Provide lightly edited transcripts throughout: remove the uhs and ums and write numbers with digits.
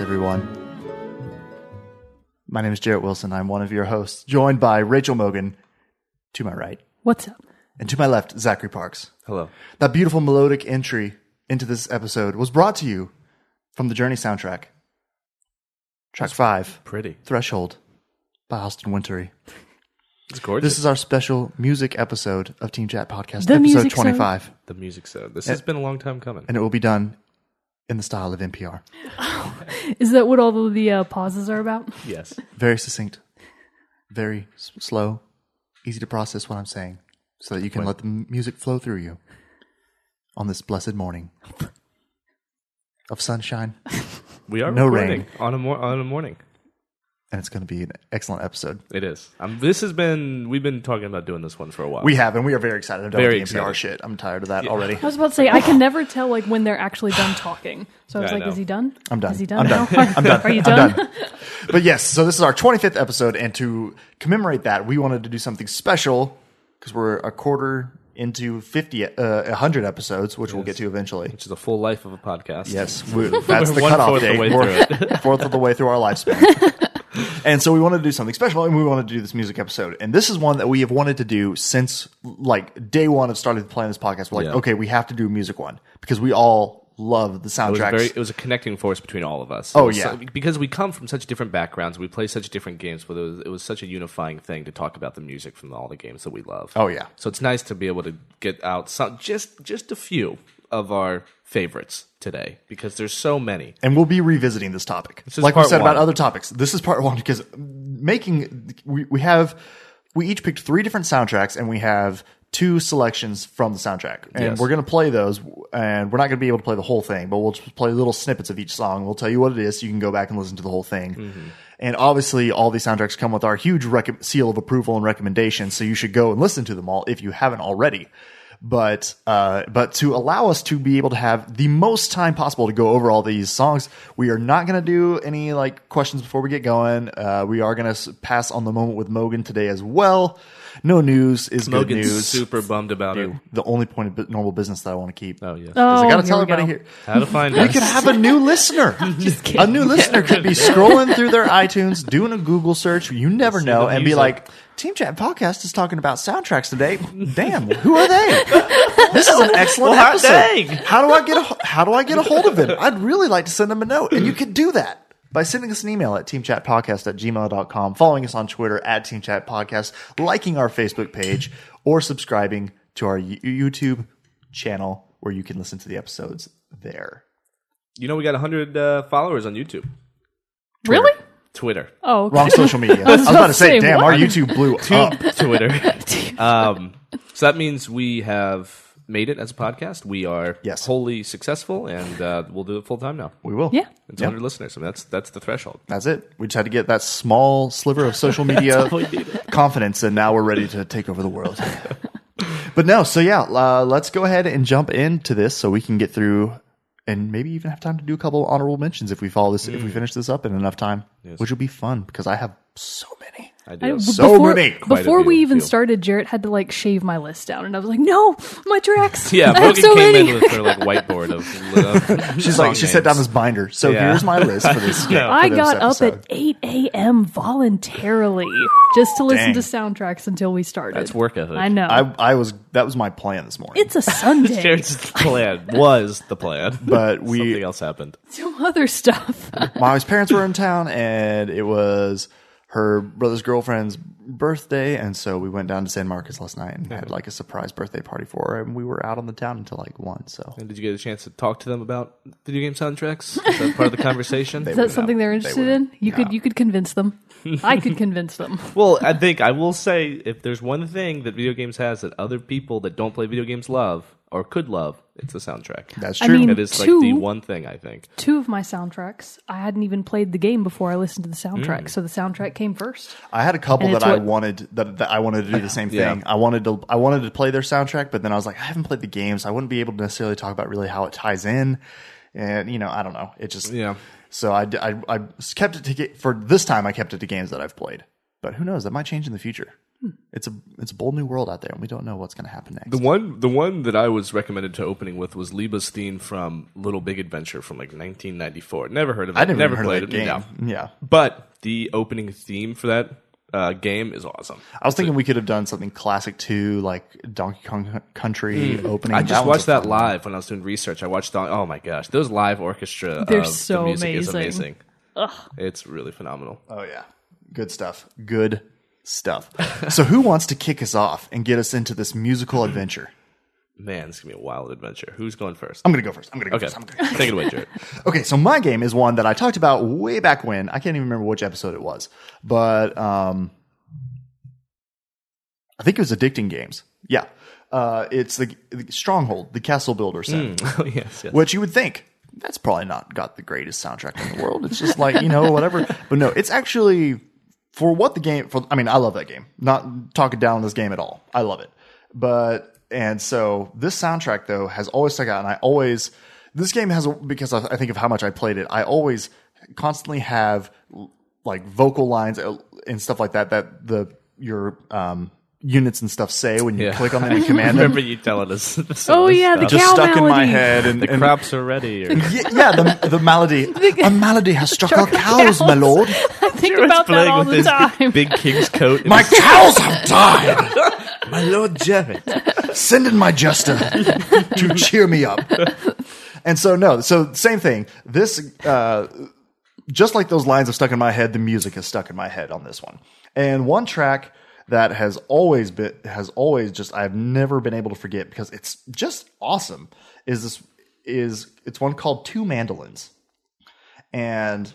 podcast, everyone. My name is Jarrett Wilson. I'm one of your hosts, joined by Rachel Morgan, to my right. What's up? And to my left, Zachary Parks. Hello. That beautiful melodic entry into this episode was brought to you from the Journey soundtrack. Track 5. Pretty. Threshold by Austin Wintory. It's gorgeous. This is our special music episode of Team Chat Podcast, the episode 25. Zone. The music zone. This has been a long time coming. And it will be done in the style of NPR. Oh, is that what all of the pauses are about? Yes. Very succinct. Very slow. Easy to process what I'm saying so that you can let the music flow through you on this blessed morning of sunshine. We are recording on a morning. And it's going to be an excellent episode. It is. We've been talking about doing this one for a while. We have, and we are very excited about the NPR shit. I'm tired of that already. I was about to say, I can never tell when they're actually done talking. So I was like, is he done? I'm done. Is he done? I'm done. Are you done? But yes, so this is our 25th episode, and to commemorate that, we wanted to do something special because we're a quarter into 100 episodes, which we'll get to eventually. Which is a full life of a podcast. Yes, that's the cutoff date. We're 1/4 of the way through our lifespan. And so we wanted to do something special, and we wanted to do this music episode. And this is one that we have wanted to do since day one of starting to plan this podcast. We're like, okay, we have to do a music one because we all love the soundtracks. It was a connecting force between all of us. Because we come from such different backgrounds, we play such different games, but it was such a unifying thing to talk about the music from all the games that we love. Oh yeah. So it's nice to be able to get out just a few of our favorites today, because there's so many. And we'll be revisiting this topic. Like we said about other topics, this is part one, because we each picked 3 different soundtracks, and we have 2 selections from the soundtrack. And we're going to play those, and we're not going to be able to play the whole thing, but we'll just play little snippets of each song. We'll tell you what it is so you can go back and listen to the whole thing. Mm-hmm. And obviously, all these soundtracks come with our huge seal of approval and recommendation, so you should go and listen to them all if you haven't already. But to allow us to be able to have the most time possible to go over all these songs, we are not going to do any questions before we get going. We are going to pass on the moment with Mogan today as well. No news is good news. Mogan's super bummed about it. The only point of normal business that I want to keep. Oh, yeah. I got to tell everybody here how to find us. We could have a new listener. Just kidding. A new listener could be scrolling through their iTunes, doing a Google search. You never know, and be like, Team Chat Podcast is talking about soundtracks today. Damn, who are they? This is an excellent episode. Dang. How do I get a hold of them? I'd really like to send them a note. And you can do that by sending us an email at teamchatpodcast@gmail.com, following us on Twitter at teamchatpodcast, liking our Facebook page, or subscribing to our YouTube channel where you can listen to the episodes there. You know, we got 100 followers on YouTube. Twitter. Really? Twitter. Oh, okay. Wrong social media. I was about to say, damn, our YouTube blew up. Twitter. So that means we have made it as a podcast. We are wholly successful, and we'll do it full time now. We will. Yeah. It's 100 listeners. I mean, that's the threshold. That's it. We just had to get that small sliver of social media confidence, and now we're ready to take over the world. But no, so yeah, let's go ahead and jump into this so we can get through. And maybe even have time to do a couple honorable mentions if we follow this, if we finish this up in enough time, which will be fun because I have so many. I do. So many. Before we even started, Jarrett had to shave my list down, and I was like, "No, my tracks." Yeah, Morgan came in with her whiteboard of she set down this binder. So here's my list for this. I got up at 8 a.m. voluntarily just to listen to soundtracks until we started. That's workahood. I know. That was my plan this morning. It's a Sunday. Jared's plan was the plan, but something else happened. Some other stuff. My parents were in town, and it was her brother's girlfriend's birthday, and so we went down to San Marcos last night and had a surprise birthday party for her, and we were out on the town until 1. So, and did you get a chance to talk to them about video game soundtracks? Is that part of the conversation? Is that something they're interested in? You could convince them. I could convince them. Well, I think I will say, if there's one thing that video games has that other people that don't play video games love or could love, it's a soundtrack. That's true. I mean, it is the one thing, I think. 2 of my soundtracks, I hadn't even played the game before I listened to the soundtrack, so the soundtrack came first. I had a couple that I wanted to do the same thing. Yeah. I wanted to play their soundtrack, but then I was like, I haven't played the game, so I wouldn't be able to necessarily talk about really how it ties in. And, I don't know. It just... Yeah. So I kept it to games that I've played. But who knows? That might change in the future. It's a bold new world out there, and we don't know what's going to happen next. The one that I was recommended to opening with was Liba's theme from Little Big Adventure from like 1994. Never heard of it. I never played it. No. Yeah, but the opening theme for that game is awesome. I was thinking we could have done something classic too, like Donkey Kong Country opening. I just watched that live when I was doing research. I watched oh my gosh, those live orchestra. They're so amazing. Is amazing. Ugh. It's really phenomenal. Oh yeah, good stuff. Good stuff. So who wants to kick us off and get us into this musical adventure? Man, this is going to be a wild adventure. Who's going first? I'm going to go first. Take it away, Jared. Okay, so my game is one that I talked about way back when. I can't even remember which episode it was, but I think it was Addicting Games. Yeah. It's the Stronghold, the Castle Builder set. Oh, yes. Which you would think, that's probably not got the greatest soundtrack in the world. It's just like, whatever. But no, it's actually... For what the game, I love that game. Not talking down on this game at all. I love it. And so this soundtrack, though, has always stuck out. And this game has, because I think of how much I played it, I always constantly have like vocal lines and stuff like that your units and stuff say when you click on any command. I remember you telling us. The just cow stuck melody. In my head. And, the crops are ready. The malady. A malady has struck our cows, my lord. I think Jared's about that all the time. Big king's coat. My cows have died. My lord Jarrett, send in my jester to cheer me up. And so, same thing. This, just like those lines have stuck in my head, the music has stuck in my head on this one. And one track... that has always I've never been able to forget because it's just awesome. It's one called Two Mandolins, and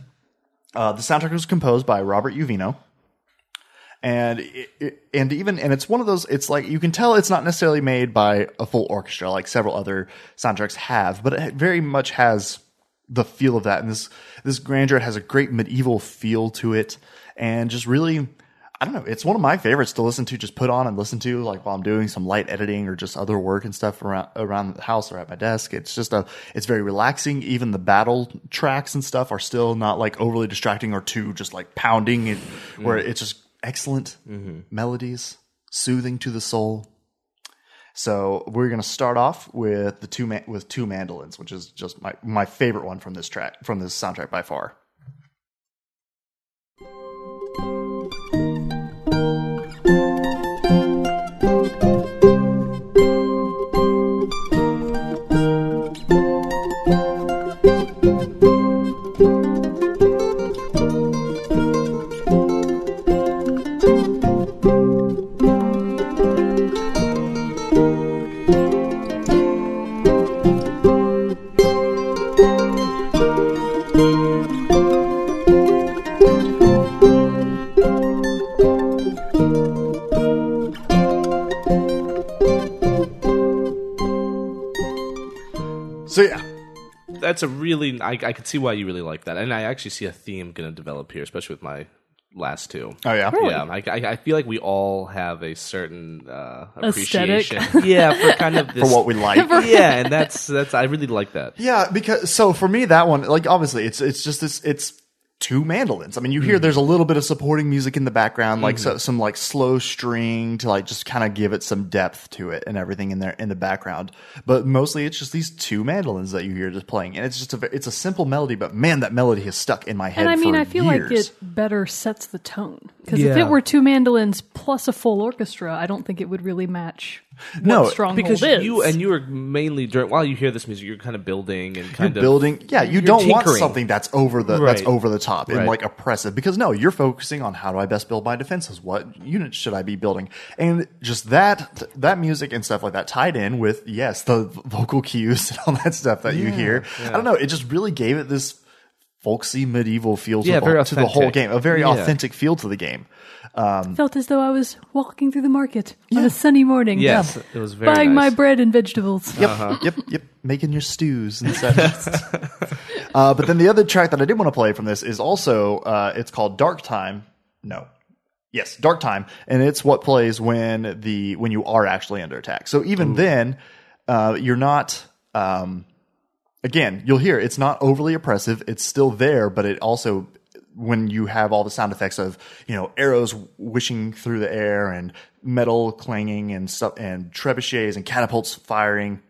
the soundtrack was composed by Robert Euvino, and it's one of those. It's like you can tell it's not necessarily made by a full orchestra like several other soundtracks have, but it very much has the feel of that. And this grandeur, it has a great medieval feel to it, and just really. I don't know. It's one of my favorites to listen to, just put on and listen to like while I'm doing some light editing or just other work and stuff around the house or at my desk. It's just it's very relaxing. Even the battle tracks and stuff are still not like overly distracting or too just like pounding and where it's just excellent melodies, soothing to the soul. So we're going to start off with the two mandolins, which is just my favorite one from this soundtrack by far. So yeah, that's a really. I can see why you really like that, and I actually see a theme going to develop here, especially with my last two. Oh yeah, really? Yeah. I feel like we all have a certain appreciation, for kind of this, for what we like. Yeah, and that's. I really like that. Yeah, because for me that one, like obviously it's just this. It's two mandolins. I mean, you hear there's a little bit of supporting music in the background, like some like slow string to like just kind of give it some depth to it and everything in the background. But mostly it's just these two mandolins that you hear just playing, and it's just it's a simple melody. But man, that melody has stuck in my head. And I mean, I feel years. Like it better sets the tone because if it were two mandolins plus a full orchestra, I don't think it would really match. No, because you are mainly while you hear this music, you're kind of building and building. Yeah, you don't tinkering. Want something that's over the top and like oppressive. Because no, you're focusing on how do I best build my defenses? What units should I be building? And just that music and stuff like that tied in with the vocal cues and all that stuff that you hear. Yeah. I don't know. It just really gave it this folksy medieval feel to the whole game. A very authentic feel to the game. Felt as though I was walking through the market on a sunny morning. Yes, it was very buying my bread and vegetables. Yep, yep. Making your stews and such. But then the other track that I did want to play from this is also, it's called Dark Time. No. Yes, Dark Time. And it's what plays when you are actually under attack. So even then, you're not... Again, you'll hear it's not overly oppressive. It's still there, but it also when you have all the sound effects of, you know, arrows wishing through the air and metal clanging and stuff and trebuchets and catapults firing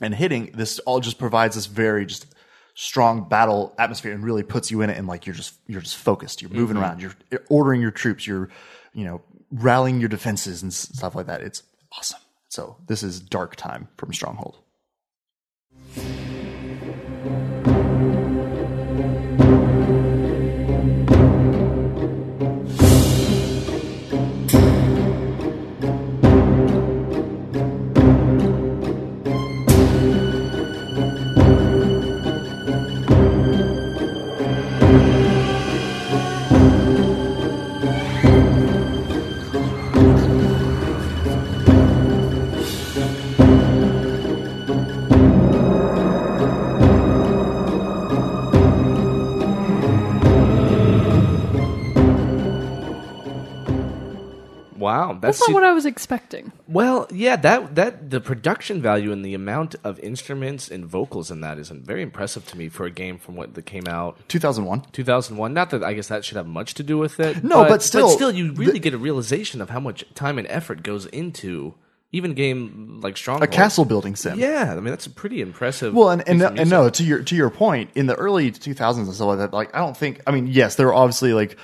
and hitting, this all just provides this very just strong battle atmosphere and really puts you in it. And like, you're just focused, you're moving around, you're ordering your troops, you're, you know, rallying your defenses and stuff like that. It's awesome. So this is Dark Time from Stronghold. Wow, that's not what I was expecting. Well, yeah, that the production value and the amount of instruments and vocals in that is very impressive to me for a game from what that came out 2001. Not that I guess that should have much to do with it. No, but still, you really get a realization of how much time and effort goes into even a game like Stronghold, a castle building sim. Yeah, I mean that's a pretty impressive. Well, and no, to your point, in the early 2000s and stuff like that, like I don't think. I mean, yes, there were obviously like.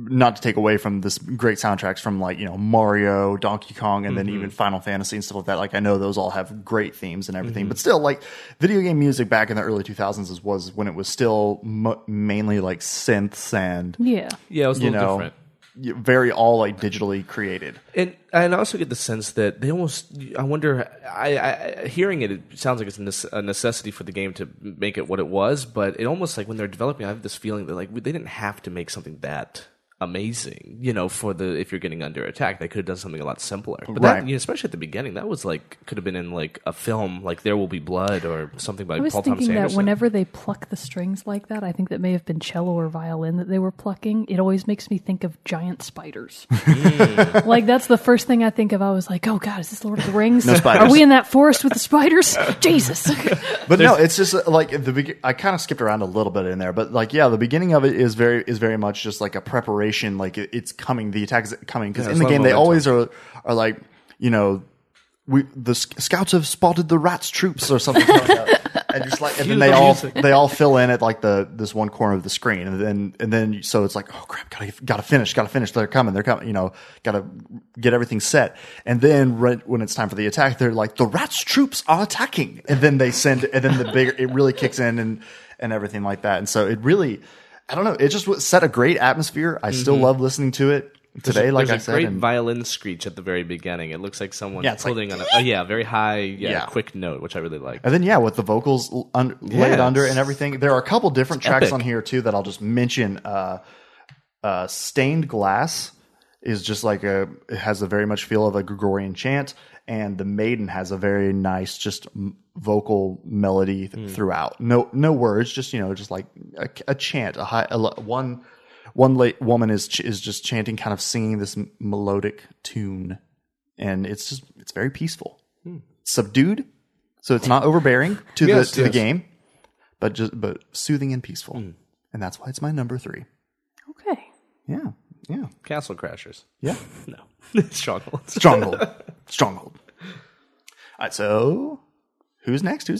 Not to take away from this great soundtracks from like, you know, Mario, Donkey Kong, and then even Final Fantasy and stuff like that. Like I know those all have great themes and everything, but still like video game music back in the early 2000s was when it was still mainly like synths and yeah, it was a little different. Very all like digitally created. And I also get the sense that they almost I wonder I hearing it sounds like it's a necessity for the game to make it what it was, but it almost like when they're developing I have this feeling that like they didn't have to make something that amazing, you know, for the if you're getting under attack, they could have done something a lot simpler. But right. That, you know, especially at the beginning, that was like could have been in like a film, like There Will Be Blood or something by Paul Thomas Anderson. I was thinking that whenever they pluck the strings like that, I think that may have been cello or violin that they were plucking. It always makes me think of giant spiders. Like that's the first thing I think of. I was like, oh God, is this Lord of the Rings? No spiders. Are we in that forest with the spiders? Jesus. But no, it's just like I kind of skipped around a little bit in there, but like yeah, the beginning of it is very much just like a preparation. Like it's coming, the attack is coming because in the game they always are like, you know, the scouts have spotted the rats' troops or something like that, and just like and then they all fill in at like this one corner of the screen, and then so it's like oh crap, gotta finish, they're coming, you know, gotta get everything set, and then right when it's time for the attack they're like the rats' troops are attacking, and then they send and then the bigger it really kicks in and everything like that, and so it really. I don't know. It just set a great atmosphere. I still love listening to it today. There's a great violin screech at the very beginning. It looks like someone's holding on a very high, quick note, which I really like. And then, with the vocals laid under and everything. There are a couple different tracks on here, too, that I'll just mention. Stained Glass is just like it has a very much feel of a Gregorian chant. And The Maiden has a very nice, just vocal melody throughout. No words, just just like a chant. One late woman is just chanting, kind of singing this melodic tune, and it's very peaceful, subdued. So it's not overbearing to the game, but soothing and peaceful, and that's why it's my number 3. Okay. Yeah. Yeah. Castle Crashers. Yeah. No. Stronghold. All right, so who's next? All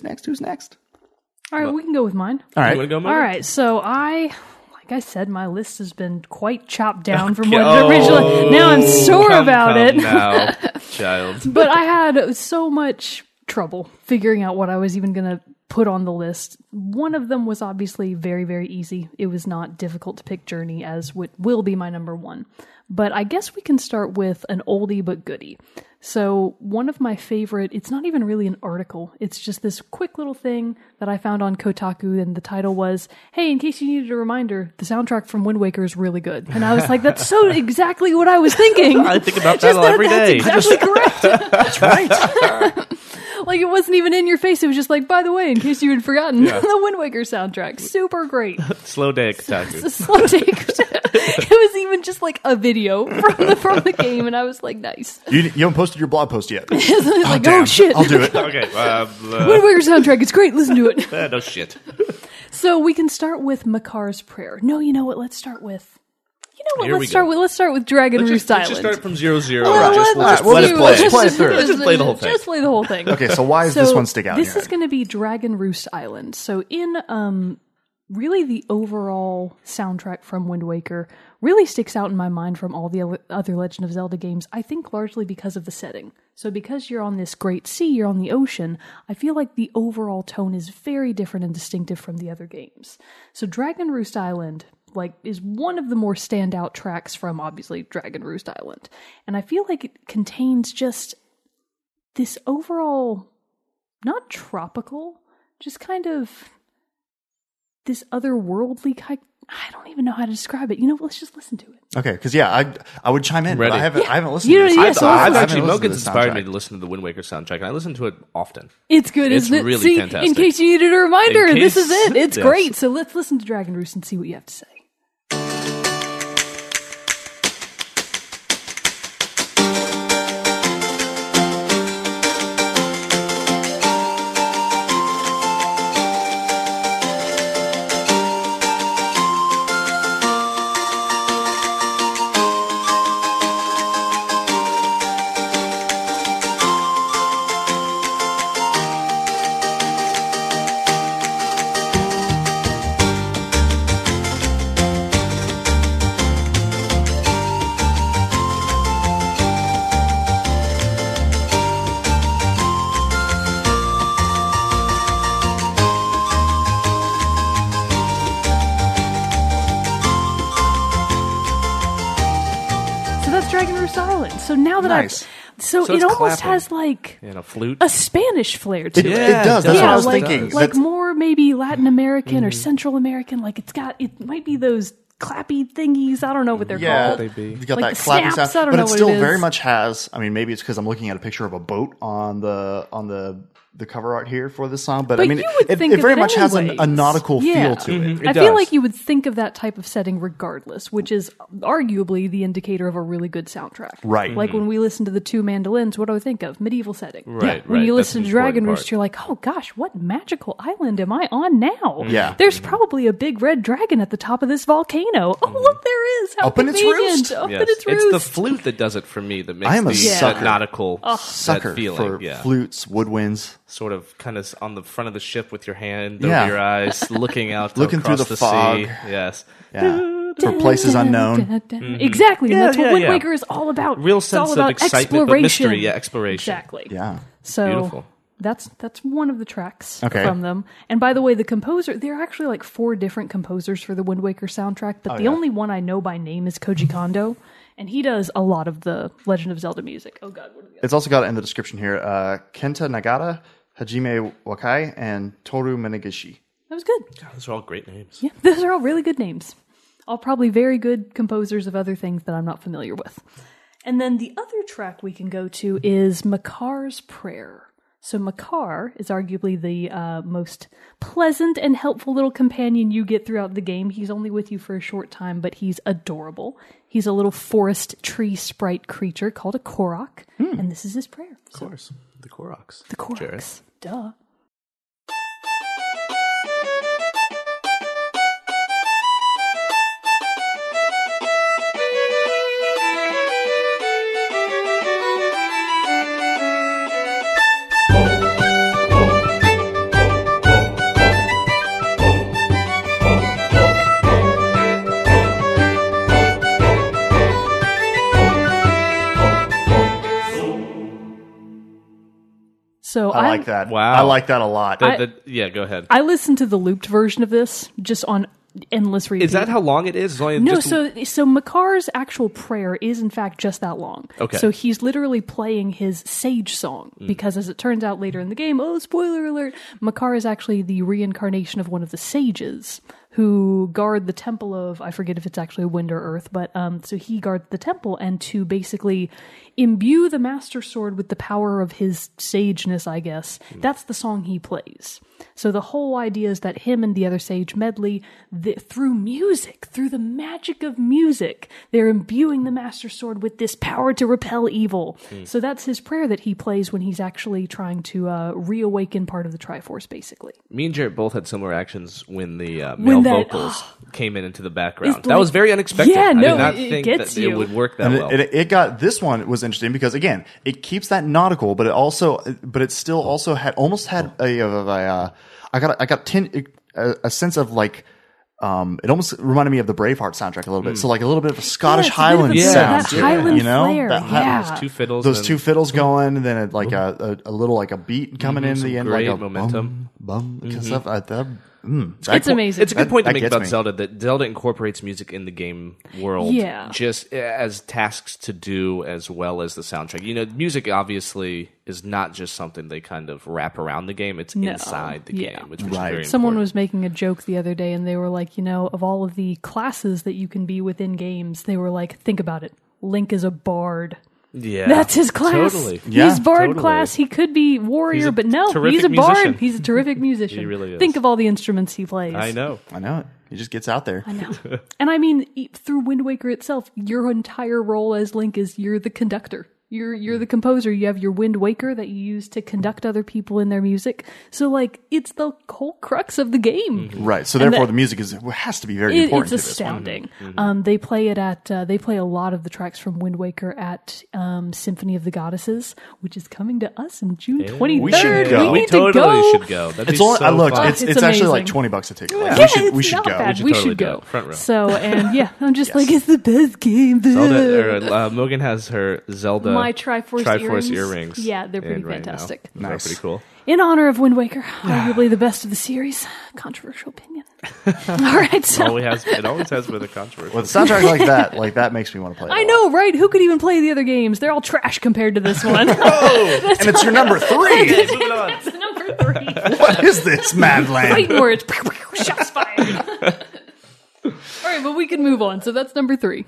right, we can go with mine. All right. You want to go mine? All right, so like I said, my list has been quite chopped down from what originally. Now I'm sore about it. Now, child. But I had so much trouble figuring out what I was even going to put on the list. One of them was obviously very, very easy. It was not difficult to pick Journey as what will be my number 1. But I guess we can start with an oldie but goodie. So one of my favorite, it's not even really an article. It's just this quick little thing that I found on Kotaku, and the title was, hey, in case you needed a reminder, the soundtrack from Wind Waker is really good. And I was like, that's so exactly what I was thinking. I think about that every day. That's exactly correct. That's right. Like, it wasn't even in your face. It was just like, by the way, in case you had forgotten, the Wind Waker soundtrack. Super great. Slow day at Kotaku. It was even just like a video from the game, and I was like, nice. You haven't posted your blog post yet. Shit. I'll do it. Okay. Wind Waker soundtrack. It's great. Listen to it. No shit. So we can start with Makar's prayer. No, you know what? Let's start with. You know what? Here let's start go. With. Let's start with Dragon Roost Island. Let's just start from 0-0. Let's play. Let's just play the whole thing. Just play the whole thing. Okay. So why is this one stick out? This is going to be Dragon Roost Island. So in really the overall soundtrack from Wind Waker really sticks out in my mind from all the other Legend of Zelda games, I think largely because of the setting. So because you're on this great sea, you're on the ocean, I feel like the overall tone is very different and distinctive from the other games. So Dragon Roost Island, like, is one of the more standout tracks from, obviously, Dragon Roost Island. And I feel like it contains just this overall, not tropical, just kind of this otherworldly kind. I don't even know how to describe it. You know, let's just listen to it. Okay, because I would chime in. But I haven't listened to this. Yeah, I've actually Mogan's inspired me to listen to the Wind Waker soundtrack, and I listen to it often. It's good, isn't it? It's really fantastic. In case you needed a reminder, this is it. It's great. So let's listen to Dragon Roost and see what you have to say. Nice. So it almost clapping. Has like and a flute, a Spanish flair to it. It does. That's what I was thinking. Like more maybe Latin American or Central American. Like it might be those clappy thingies. I don't know what they're called. They be. You got like that clappy snaps, sound, but it still very much has. I mean, maybe it's because I'm looking at a picture of a boat on the cover art here for this song, but I mean, it very much has a nautical feel to it. I feel like you would think of that type of setting regardless, which is arguably the indicator of a really good soundtrack. Right. Like when we listen to The Two Mandolins, what do I think of? Medieval setting. Right. When you listen to Dragon Roost, you're like, oh gosh, what magical island am I on now? Yeah. There's probably a big red dragon at the top of this volcano. Oh, look, there is. How convenient. Up in its roost. It's the flute that does it for me that makes the nautical feeling. For flutes, woodwinds. Sort of kind of on the front of the ship with your hand over your eyes, looking out through the fog. Sea. Yes. Yeah. For places unknown. Exactly. And that's what Wind Waker is all about. Real sense of excitement, but mystery. Yeah, exploration. Exactly. Yeah. So beautiful. That's one of the tracks from them. And by the way, the composer, there are actually like 4 different composers for the Wind Waker soundtrack, but the only one I know by name is Koji Kondo. And he does a lot of the Legend of Zelda music. Oh, God. What are the it's also got in the description here Kenta Nagata, Hajime Wakai, and Toru Minagishi. That was good. God, those are all great names. Yeah, those are all really good names. All probably very good composers of other things that I'm not familiar with. And then the other track we can go to is Makar's Prayer. So Makar is arguably the most pleasant and helpful little companion you get throughout the game. He's only with you for a short time, but he's adorable. He's a little forest tree sprite creature called a Korok, and this is his prayer. Of course, the Koroks. The Koroks, Jarrett. Duh. So I like that. Wow. I like that a lot. Go ahead. I listened to the looped version of this just on endless repeat. Is that how long it is? So Makar's actual prayer is in fact just that long. Okay. So he's literally playing his sage song because as it turns out later in the game, spoiler alert, Makar is actually the reincarnation of one of the sages who guard the temple of, I forget if it's actually Wind or Earth, but so he guards the temple, and to basically imbue the Master Sword with the power of his sageness, I guess, that's the song he plays. So the whole idea is that him and the other sage medley, through music, through the magic of music, they're imbuing the Master Sword with this power to repel evil. So that's his prayer that he plays when he's actually trying to reawaken part of the Triforce, basically. Me and Jarrett both had similar actions when the vocals came into the background. Like, that was very unexpected. Yeah, no, I did not think it would work that well. It got, this one was interesting because, again, it keeps that nautical, but it also, but it still also had almost had I got a sense of like, it almost reminded me of the Braveheart soundtrack a little bit. So like a little bit of a Scottish Highland sound to it, you know? Those two fiddles going, and then it, like a little like a beat coming in the end, like a momentum. It's amazing. It's a good point to make about Zelda, that Zelda incorporates music in the game world just as tasks to do as well as the soundtrack. You know, music obviously is not just something they kind of wrap around the game. It's inside the game, which was very important. Was making a joke the other day, and they were like, you know, of all of the classes that you can be within games, they were like, think about it. Link is a bard. Yeah, that's his class. Totally. Yeah, he's bard class. He could be warrior, but no, he's a bard. Musician. He's a terrific musician. He really is. Think of all the instruments he plays. I know. He just gets out there. I know. And I mean, through Wind Waker itself, your entire role as Link is you're the conductor. You're the composer. You have your Wind Waker that you use to conduct other people in their music. So like, it's the whole crux of the game, right? So therefore, the music has to be very important. It's astounding. They play it at they play a lot of the tracks from Wind Waker at Symphony of the Goddesses, which is coming to us in June 23rd. We should go. We totally should go. It's actually like $20 a ticket. Yeah. We should go. Front row. So I'm just like, it's the best game. Zelda, Morgan has her Zelda. My Triforce earrings. Yeah, they're pretty fantastic. Right, nice. They're pretty cool. In honor of Wind Waker, arguably the best of the series. Controversial opinion. All right. So. It always has been a controversial. Well, the soundtrack like that makes me want to play it. I know, right? Who could even play the other games? They're all trash compared to this one. And it's your number three. It's number three. What is this, Madland? Fighting words. Shots fired. All right, but we can move on. So that's number three.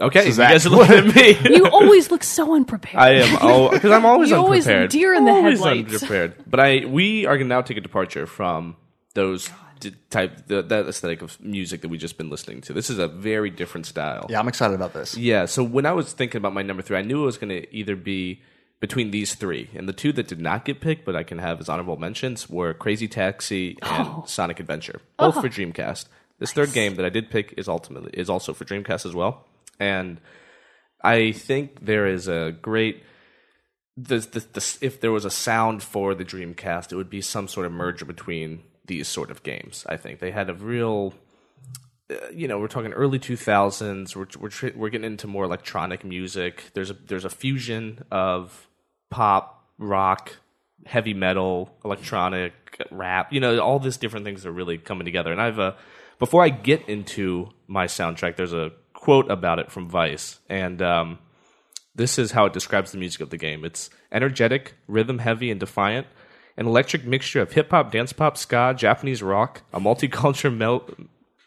Okay, so Zach, you guys are looking at me. You always look so unprepared. I am, because I'm always unprepared. You're always deer in the headlights. Unprepared. But we are going to now take a departure from those that aesthetic of music that we've just been listening to. This is a very different style. Yeah, I'm excited about this. Yeah, so when I was thinking about my number three, I knew it was going to either be between these three, and the two that did not get picked, but I can have as honorable mentions, were Crazy Taxi and Sonic Adventure, both for Dreamcast. This third game that I did pick is also for Dreamcast as well. And I think there is a great if there was a sound for the Dreamcast, it would be some sort of merger between these sort of games. I think they had a real, we're talking early 2000s. We're getting into more electronic music. There's a fusion of pop, rock, heavy metal, electronic, rap. You know, all these different things are really coming together. And before I get into my soundtrack, there's a quote about it from Vice, and this is how it describes the music of the game. It's energetic, rhythm heavy, and defiant, an electric mixture of hip-hop, dance pop, ska, Japanese rock, a multicultural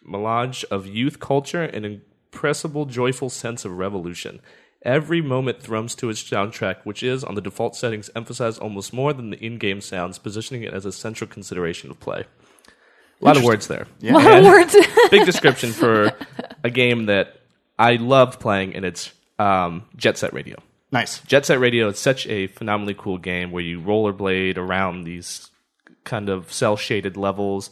melange of youth culture, and an impressible, joyful sense of revolution. Every moment thrums to its soundtrack, which is, on the default settings, emphasized almost more than the in-game sounds, positioning it as a central consideration of play. A lot of words there. Yeah. A lot of words. Big description for a game that I loved playing, and it's Jet Set Radio. Nice. Jet Set Radio is such a phenomenally cool game where you rollerblade around these kind of cel-shaded levels,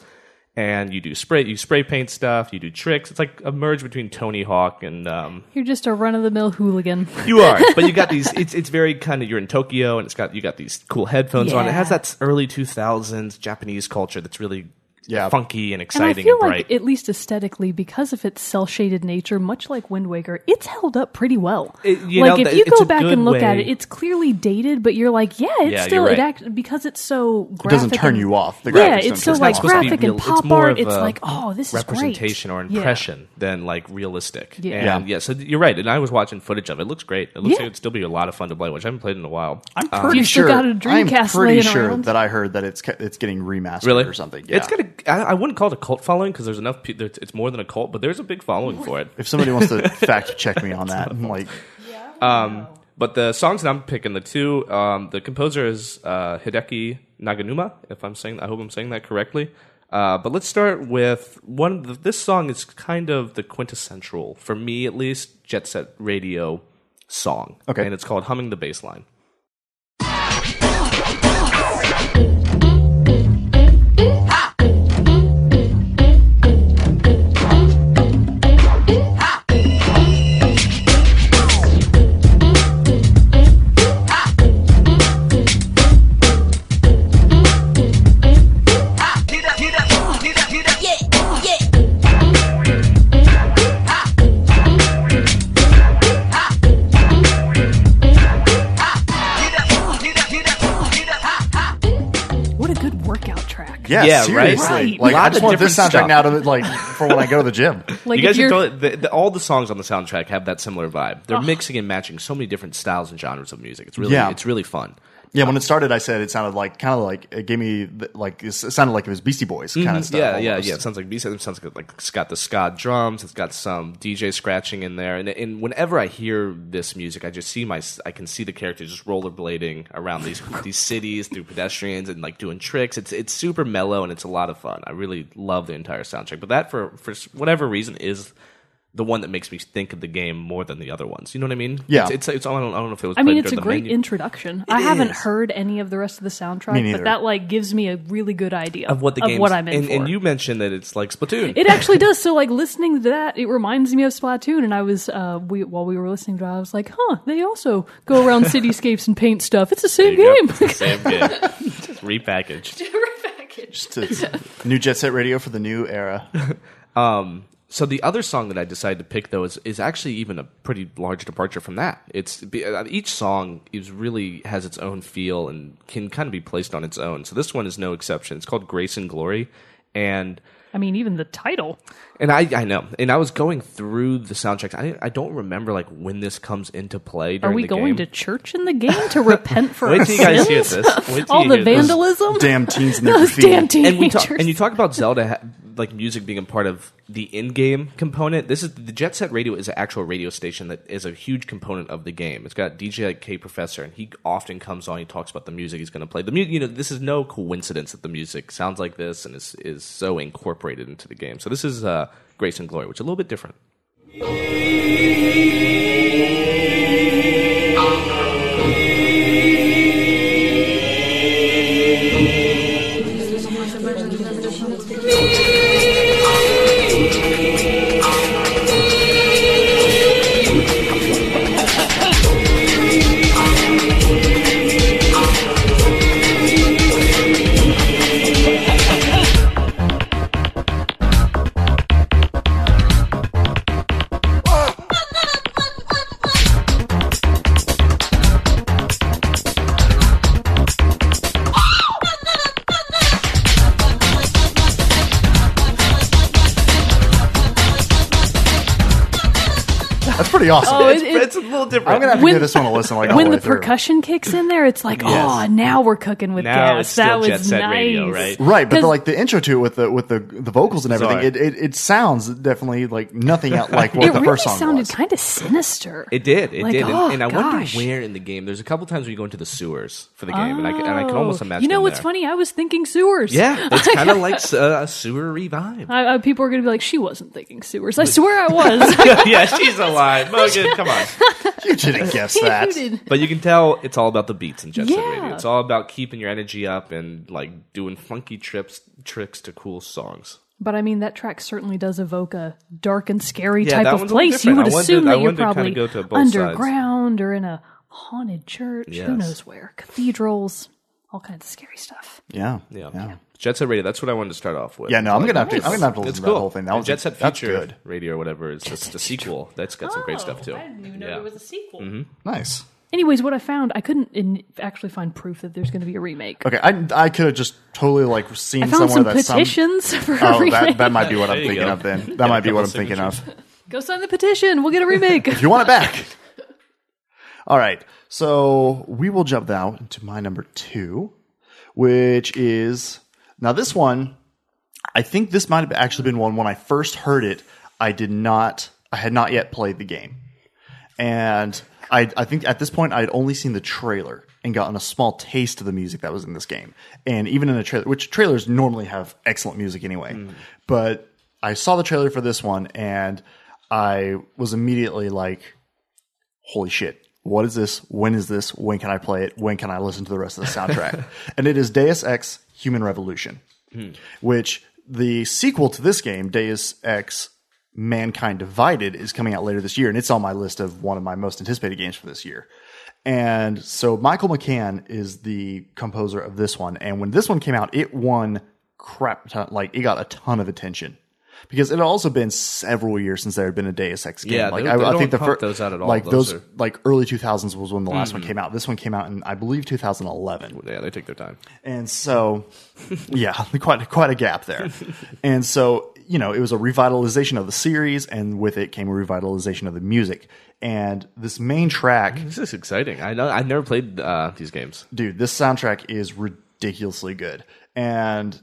and you spray paint stuff, you do tricks. It's like a merge between Tony Hawk and... you're just a run-of-the-mill hooligan. You are, but you got these... It's very kind of... You're in Tokyo, and you got these cool headphones on. It has that early 2000s Japanese culture that's really... Yeah, funky and exciting and bright. At least aesthetically, because of its cel-shaded nature, much like Wind Waker, it's held up pretty well. If you go back and look at it, it's clearly dated, but you're like, because it's so graphic. It doesn't turn you off. Graphic and pop art. It's like, oh, this is great. Representation or impression than like realistic. Yeah. And so you're right. And I was watching footage of it. It looks great. It looks like it'd still be a lot of fun to play, which I haven't played in a while. I'm pretty sure that I heard that it's getting remastered or something. It's got a I wouldn't call it a cult following because there's enough people. It's more than a cult, but there's a big following for it. If somebody wants to fact check me on that, I'm like, yeah. But the songs that I'm picking, the two, the composer is Hideki Naganuma. If I'm saying, I hope I'm saying that correctly. But let's start with one. This song is kind of the quintessential, for me at least, Jet Set Radio song. Okay, and it's called "Humming the Bass Line." Yes, yeah, seriously. Right. Like, I just want this soundtrack now to, like, for when I go to the gym. Like, you guys can tell all the songs on the soundtrack have that similar vibe. They're mixing and matching so many different styles and genres of music. It's really fun. Yeah, when it started, I said it sounded like it was Beastie Boys kind of stuff. Yeah. It sounds like Beastie. It sounds like it's got the ska drums. It's got some DJ scratching in there. And whenever I hear this music, I just see I can see the characters just rollerblading around these these cities through pedestrians and like doing tricks. It's super mellow and it's a lot of fun. I really love the entire soundtrack. But that for whatever reason is the one that makes me think of the game more than the other ones. You know what I mean? Yeah. It's I don't know if it was. I mean, it's a great introduction. I haven't heard any of the rest of the soundtrack, but that like gives me a really good idea of what I'm in for. And you mentioned that it's like Splatoon. It actually does. So like listening to that, it reminds me of Splatoon. And I was while we were listening to it, I was like, they also go around cityscapes and paint stuff. It's the same game. It's the same game. Just repackaged. New Jet Set Radio for the new era. So the other song that I decided to pick, though, is actually even a pretty large departure from that. Each song has its own feel and can kind of be placed on its own. So this one is no exception. It's called Grace and Glory. And I mean, even the title. And I know. And I was going through the soundtracks. I don't remember like when this comes into play. Are we going to church in the game to repent for our sins? Wait till you guys hear this. All the vandalism. Damn teens in their graffiti. Damn teenagers. And you talk about Zelda like music being a part of the in-game component. This is the Jet Set Radio is an actual radio station that is a huge component of the game. It's got DJ K Professor, and he often comes on. He talks about the music he's going to play. The music, this is no coincidence that the music sounds like this and is so incorporated into the game. So this is Grace and Glory, which is a little bit different. Awesome. Oh, it's a little different. I'm gonna have to give this one a listen. Like when the percussion kicks in there, it's like, now we're cooking with gas. It's still that Jet was Set nice, radio, right? But the intro to it with the vocals and everything, it sounds definitely like nothing out like what the really first song sounded kind of sinister. It did. It did. And I wonder where in the game. There's a couple times where you go into the sewers for the game, and I can almost imagine. You know what's funny? I was thinking sewers. Yeah, it's kind of like a sewery vibe. People are gonna be like, she wasn't thinking sewers. I swear I was. Yeah, she's alive. Morgan, come on. You didn't guess that. But you can tell it's all about the beats in Jet Set Radio. It's all about keeping your energy up and like doing funky tricks to cool songs. But I mean, that track certainly does evoke a dark and scary type of place. You would assume that you're probably underground or in a haunted church. Yes. Who knows where? Cathedrals. All kinds of scary stuff. Yeah. Jet Set Radio. That's what I wanted to start off with. Yeah, no, I'm gonna have to listen to the whole thing. That was Jet Set Future Radio or whatever. It's just a sequel. That's got some great stuff too. I didn't even know there was a sequel. Mm-hmm. Nice. Anyways, what I found, I couldn't actually find proof that there's going to be a remake. Okay, I could have just totally like seen somewhere that petitions for a remake. That might be what I'm thinking of. Then that might be what I'm thinking of. Go sign the petition. We'll get a remake if you want it back. All right, so we will jump now into my number 2, which is... Now, this one, I think this might have actually been one when I first heard it, I had not yet played the game. And I think at this point I had only seen the trailer and gotten a small taste of the music that was in this game. And even in a trailer, which trailers normally have excellent music anyway, but I saw the trailer for this one and I was immediately like, holy shit. What is this? When is this? When can I play it? When can I listen to the rest of the soundtrack? And it is Deus Ex Human Revolution, which the sequel to this game, Deus Ex Mankind Divided, is coming out later this year. And it's on my list of one of my most anticipated games for this year. And so Michael McCann is the composer of this one. And when this one came out, it won it got a ton of attention. Because it had also been several years since there had been a Deus Ex game. Yeah, like, I think the first those out at all. Like those like early 2000s was when the last one came out. This one came out in I believe 2011. Yeah, they take their time. And so, yeah, quite a gap there. And so, you know, it was a revitalization of the series, and with it came a revitalization of the music. And this main track, this is exciting. I've never played these games, dude. This soundtrack is ridiculously good. And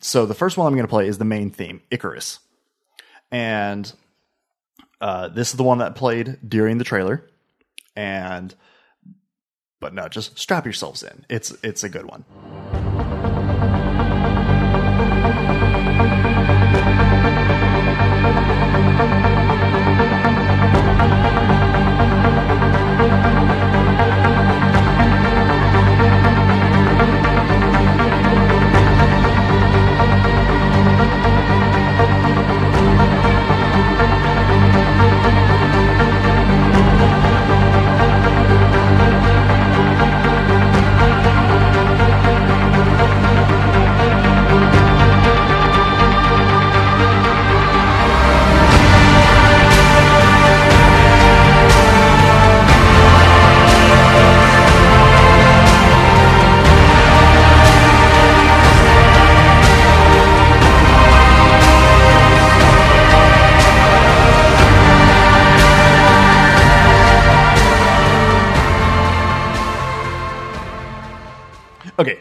so the first one I'm going to play is the main theme, Icarus. And this is the one that played during the trailer. But no, just strap yourselves in. It's a good one.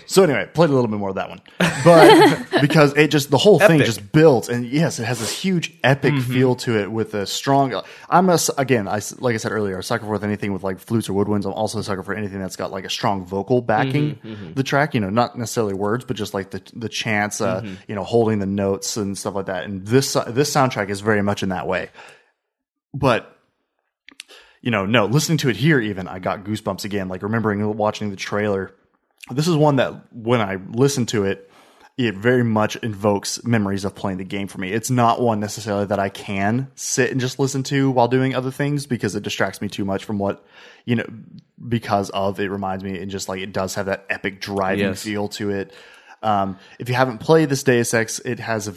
So anyway, played a little bit more of that one, but because it just the whole thing just built, and yes, it has this huge epic feel to it with a strong. I like I said earlier, a sucker for anything with like flutes or woodwinds. I'm also a sucker for anything that's got like a strong vocal backing the track. You know, not necessarily words, but just like the chants. You know, holding the notes and stuff like that. And this soundtrack is very much in that way, but. You know, no, listening to it here, even I got goosebumps again. Like remembering watching the trailer. This is one that when I listen to it, it very much invokes memories of playing the game for me. It's not one necessarily that I can sit and just listen to while doing other things because it distracts me too much from what, you know, because of it reminds me and just like it does have that epic driving feel to it. If you haven't played this Deus Ex, it has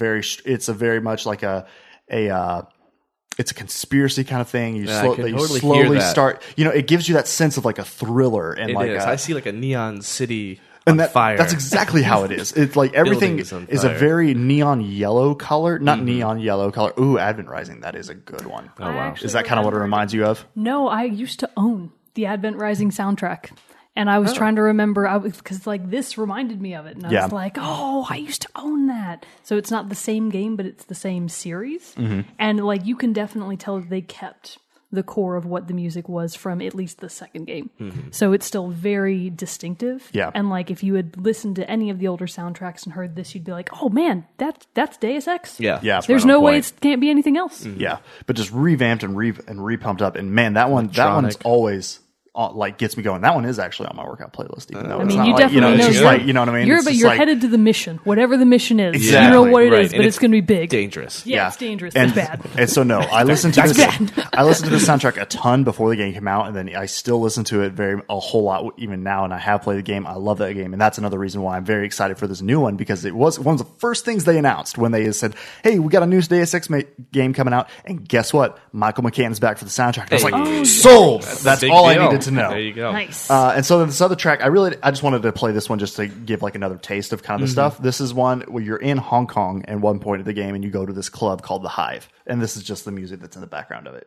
it's a conspiracy kind of thing. You slowly start, you know, it gives you that sense of like a thriller. And I see like a neon city and fire. That's exactly how it is. It's like everything is a very neon yellow color, not neon yellow color. Ooh, Advent Rising. That is a good one. Oh, wow. Is that kind of what it reminds you of? No, I used to own the Advent Rising soundtrack. And I was trying to remember, because like this reminded me of it. And I was like, oh, I used to own that. So it's not the same game, but it's the same series. And like you can definitely tell they kept the core of what the music was from at least the second game. So it's still very distinctive. Yeah. And like if you had listened to any of the older soundtracks and heard this, you'd be like, oh man, that's Deus Ex. Yeah. There's no way it can't be anything else. Yeah. But just revamped and repumped up. And man, that one's always... like gets me going. That one is actually on my workout playlist. Even though you know what I mean. You're like, headed to the mission, whatever the mission is. Exactly, you know what it is, but it's going to be big, dangerous. Yeah, it's dangerous. And, it's bad. And so no, I listened to this. I listened to the soundtrack a ton before the game came out, and then I still listen to it a whole lot even now. And I have played the game. I love that game, and that's another reason why I'm very excited for this new one because it was one of the first things they announced when they said, "Hey, we got a new Deus Ex game coming out," and guess what? Michael McCann is back for the soundtrack. I was like, sold. That's all I needed to know. There you go. Nice. And so then this other track, I just wanted to play this one just to give like another taste of kind of the stuff. This is one where you're in Hong Kong at one point of the game and you go to this club called The Hive. And this is just the music that's in the background of it.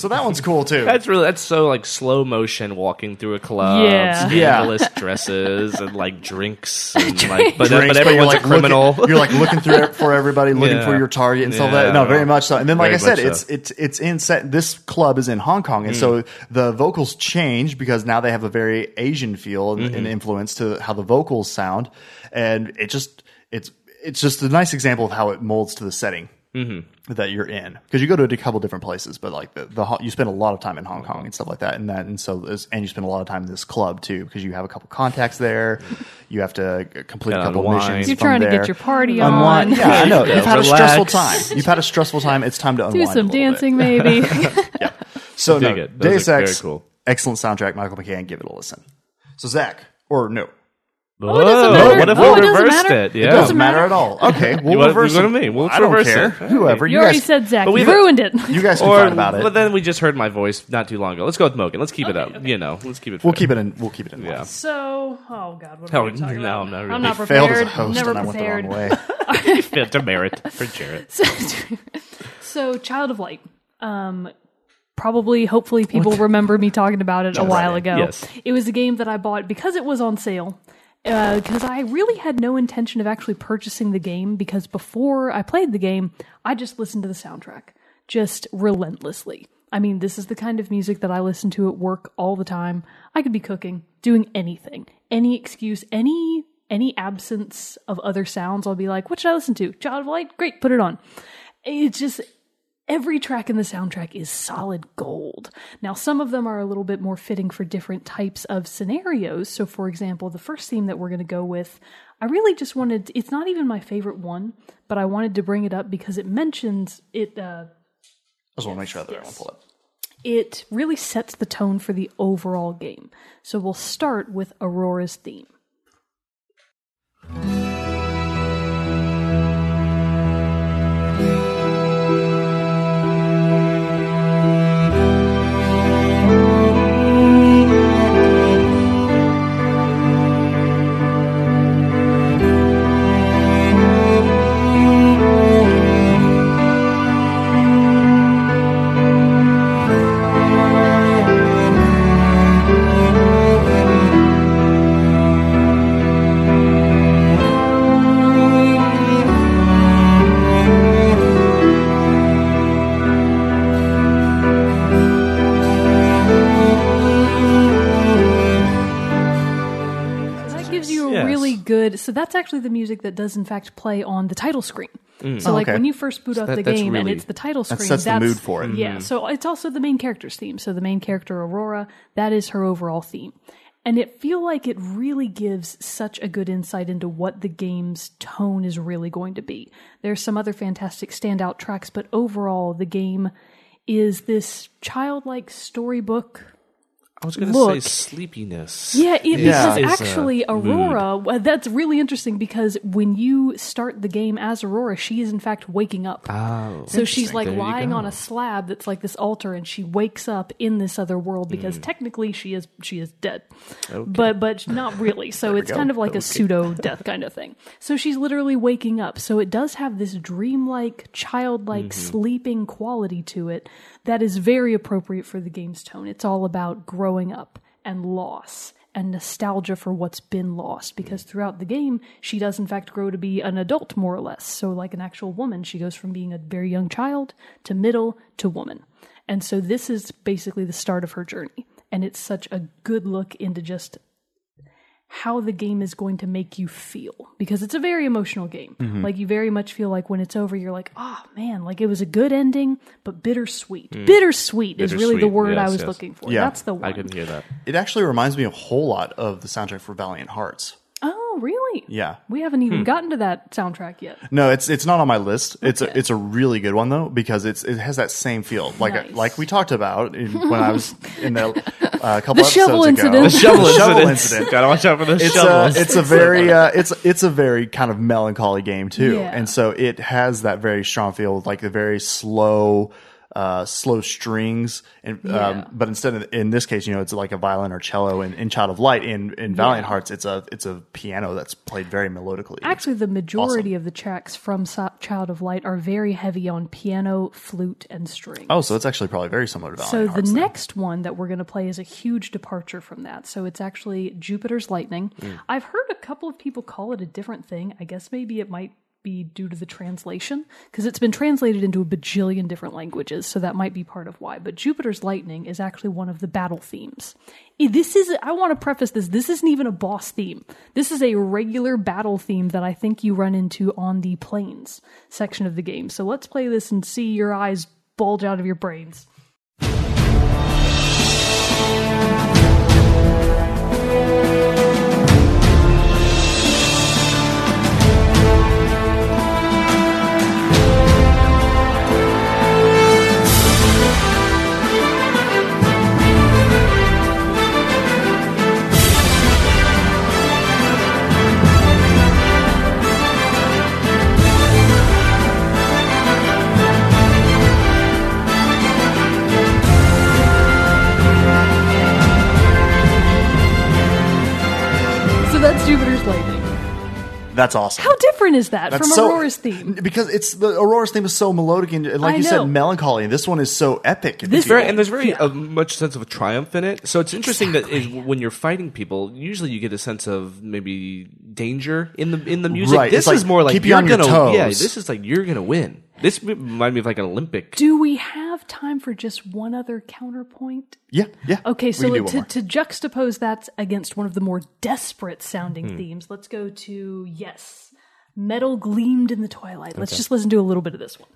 So that one's cool too. That's so like slow motion walking through a club, scandalous dresses and like drinks, and, like, but everyone's like, a criminal. You're like looking through it for everybody, looking for your target and stuff like that. No, very much so. And then like I said, it's in set. This club is in Hong Kong, and so the vocals change because now they have a very Asian feel and influence to how the vocals sound, and it's just a nice example of how it molds to the setting. Mm-hmm. That you're in, because you go to a couple different places, but like the you spend a lot of time in Hong Kong and stuff like that, and you spend a lot of time in this club too, because you have a couple contacts there, you have to complete a couple missions. You're trying to get your party on. Yeah, I know. You've had a stressful time. It's time to unwind. Do some dancing, maybe. Yeah. So no, Deus Ex, cool. Excellent soundtrack. Michael McCann, give it a listen. So Zach, or no. What if we reversed it? Yeah. It doesn't matter at all. Okay, we'll reverse it. I don't care. Whoever. You already said Zach. We ruined it. You guys can fight about it. But then we just heard my voice not too long ago. Let's go with Mogan. Let's keep it up. You know, let's keep it fair. We'll keep it in. Yeah. So, oh, God, what are we talking about? No, I'm not prepared. I failed as a host and I went the wrong way. I failed to merit for Jarrett. So, Child of Light. Probably, hopefully, people remember me talking about it a while ago. Yes. It was a game that I bought because it was on sale. Because I really had no intention of actually purchasing the game, because before I played the game, I just listened to the soundtrack, just relentlessly. I mean, this is the kind of music that I listen to at work all the time. I could be cooking, doing anything, any excuse, any absence of other sounds. I'll be like, what should I listen to? Child of Light? Great, put it on. It's just... every track in the soundtrack is solid gold. Now, some of them are a little bit more fitting for different types of scenarios. So, for example, the first theme that we're going to go with, I really just wanted... it's not even my favorite one, but I wanted to bring it up because it mentions... it. I just want to make sure that I don't pull it up. It really sets the tone for the overall game. So we'll start with Aurora's theme. So that's actually the music that does, in fact, play on the title screen. Mm. So, when you first boot up the game and it's the title screen, that's the mood for it. Yeah. Mm-hmm. So it's also the main character's theme. So the main character, Aurora, that is her overall theme. And it feel like it really gives such a good insight into what the game's tone is really going to be. There's some other fantastic standout tracks, but overall, the game is this childlike storybook. I was going to say sleepiness. Yeah, because actually Aurora, that's really interesting because when you start the game as Aurora, she is in fact waking up. Oh, so she's like lying on a slab that's like this altar, and she wakes up in this other world because technically she is dead, but not really. So it's kind of like a pseudo death kind of thing. So she's literally waking up. So it does have this dreamlike, childlike, sleeping quality to it that is very appropriate for the game's tone. It's all about growing up and loss and nostalgia for what's been lost, because throughout the game she does in fact grow to be an adult, more or less, so like an actual woman. She goes from being a very young child to middle to woman, and so this is basically the start of her journey, and it's such a good look into just how the game is going to make you feel, because it's a very emotional game. Like you very much feel like when it's over, you're like, oh man, like it was a good ending, but bittersweet. Bittersweet is really the word I was looking for. Yeah. That's the one. I can hear that. It actually reminds me a whole lot of the soundtrack for Valiant Hearts. Oh, really? Yeah. We haven't even gotten to that soundtrack yet. No, it's not on my list. Okay. It's a really good one though, because it has that same feel, like nice. Like we talked about when I was in a couple episodes ago. The shovel incident. Gotta watch out for the shovels. It's a very kind of melancholy game too, and so it has that very strong feel, like the very slow slow strings, and but instead of, in this case, you know, it's like a violin or cello. In Child of Light, in Valiant Hearts, it's a piano that's played very melodically. Actually, the majority of the tracks from Child of Light are very heavy on piano, flute, and strings. Oh, so it's actually probably very similar to Valiant Hearts. So the next one that we're going to play is a huge departure from that. So it's actually Jupiter's Lightning. Mm. I've heard a couple of people call it a different thing. I guess maybe it might be due to the translation, because it's been translated into a bajillion different languages, so that might be part of why. But Jupiter's Lightning is actually one of the battle themes. This is, I want to preface this, this isn't even a boss theme. This is a regular battle theme that I think you run into on the plains section of the game. So let's play this and see your eyes bulge out of your brains. Jupiter's Lightning. That's awesome. How different is that from Aurora's theme? Because it's the Aurora's theme is so melodic and like you said, melancholy. And this one is so epic. There's very much sense of a triumph in it. So it's interesting that when you're fighting people, usually you get a sense of maybe danger in the music. Right. This is more like keep you're going to. Yeah, this is like you're going to win. This reminded me of like an Olympic. Do we have time for just one other counterpoint? Yeah. Okay, so to juxtapose that against one of the more desperate sounding themes, let's go to, yes, Metal Gleamed in the Twilight. Let's just listen to a little bit of this one.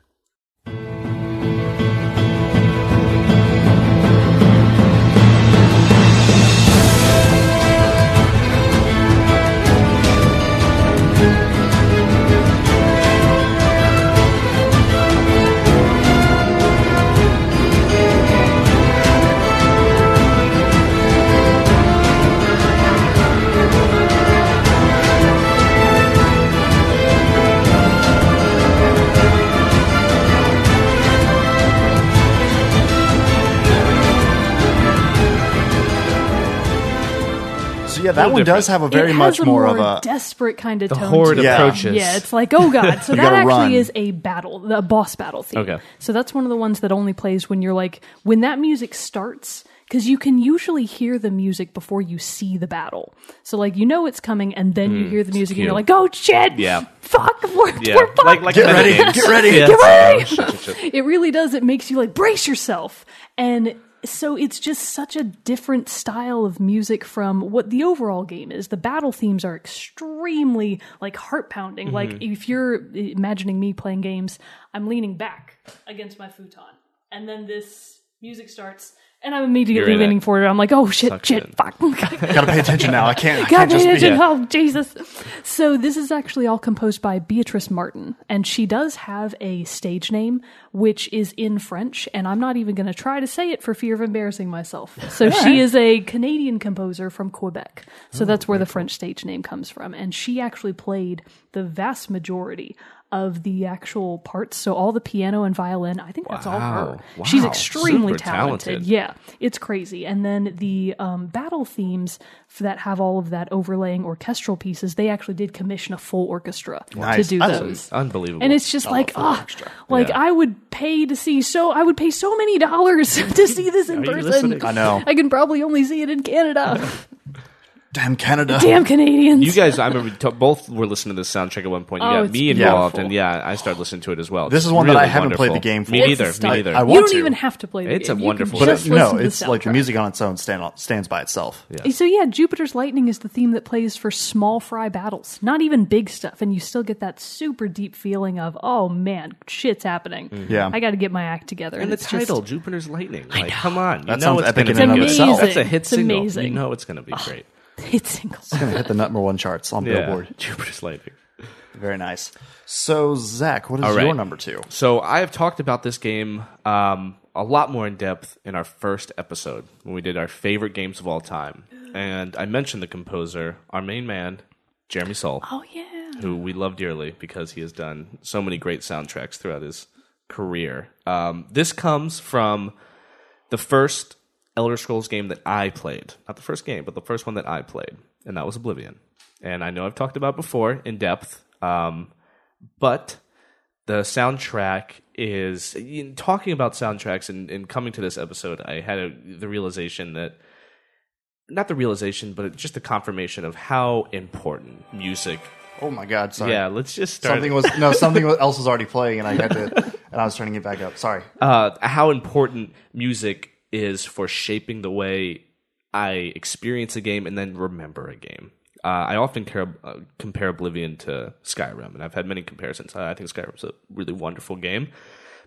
Yeah, that one does have a very much more of a desperate kind of tone. Horde approaches. Yeah, it's like, oh God. So that actually is a battle, a boss battle theme. Okay. So that's one of the ones that only plays when you're like, when that music starts, because you can usually hear the music before you see the battle. So like, you know it's coming, and then you hear the music, and you're like, oh shit, fuck, we're fucked. Like get ready. Shit. It really does. It makes you like, brace yourself. And so it's just such a different style of music from what the overall game is. The battle themes are extremely like heart pounding. Mm-hmm. Like if you're imagining me playing games, I'm leaning back against my futon, and then this music starts, and I'm immediately leaning forward. I'm like, oh shit, fuck. Gotta pay attention now. I can't just be here. Oh, Jesus. So this is actually all composed by Beatrice Martin, and she does have a stage name, which is in French, and I'm not even going to try to say it for fear of embarrassing myself. So she is a Canadian composer from Quebec. So that's where the French stage name comes from. And she actually played the vast majority of the actual parts, so all the piano and violin, I think that's all her. Wow. She's extremely talented. Yeah, it's crazy. And then the battle themes that have all of that overlaying orchestral pieces, they actually did commission a full orchestra to do those. Unbelievable. And it's just I would pay so many dollars to see this in person. Listening? I know. I can probably only see it in Canada. Damn Canada. Damn Canadians. You guys, I remember both were listening to this soundtrack at one point. You got me involved, and I started listening to it as well. This is one that I haven't played the game for. Me neither. You don't even have to play the game. It's a wonderful soundtrack. It's like the music on its own stands by itself. Yeah. So Jupiter's Lightning is the theme that plays for small fry battles, not even big stuff, and you still get that super deep feeling of, oh man, shit's happening. Mm-hmm. Yeah. I got to get my act together. And the title, Jupiter's Lightning. Like, come on. That sounds epic in and of itself. That's a hit single. You know it's going to be great. It's going to hit the number one charts on Billboard. Jupiter's Lightning. Very nice. So, Zach, what is your number two? So, I have talked about this game a lot more in depth in our first episode when we did our favorite games of all time. And I mentioned the composer, our main man, Jeremy Soule. Oh, yeah. Who we love dearly because he has done so many great soundtracks throughout his career. This comes from the first Elder Scrolls game that I played. Not the first game, but the first one that I played. And that was Oblivion. And I know I've talked about before in depth. But the soundtrack is... In talking about soundtracks and coming to this episode, I had the realization that... Not the realization, but just the confirmation of how important music... Oh my God! Sorry. Yeah, let's just start. Something else was already playing, and I was turning it back up. Sorry. How important music is for shaping the way I experience a game and then remember a game. I often compare Oblivion to Skyrim, and I've had many comparisons. I think Skyrim's a really wonderful game,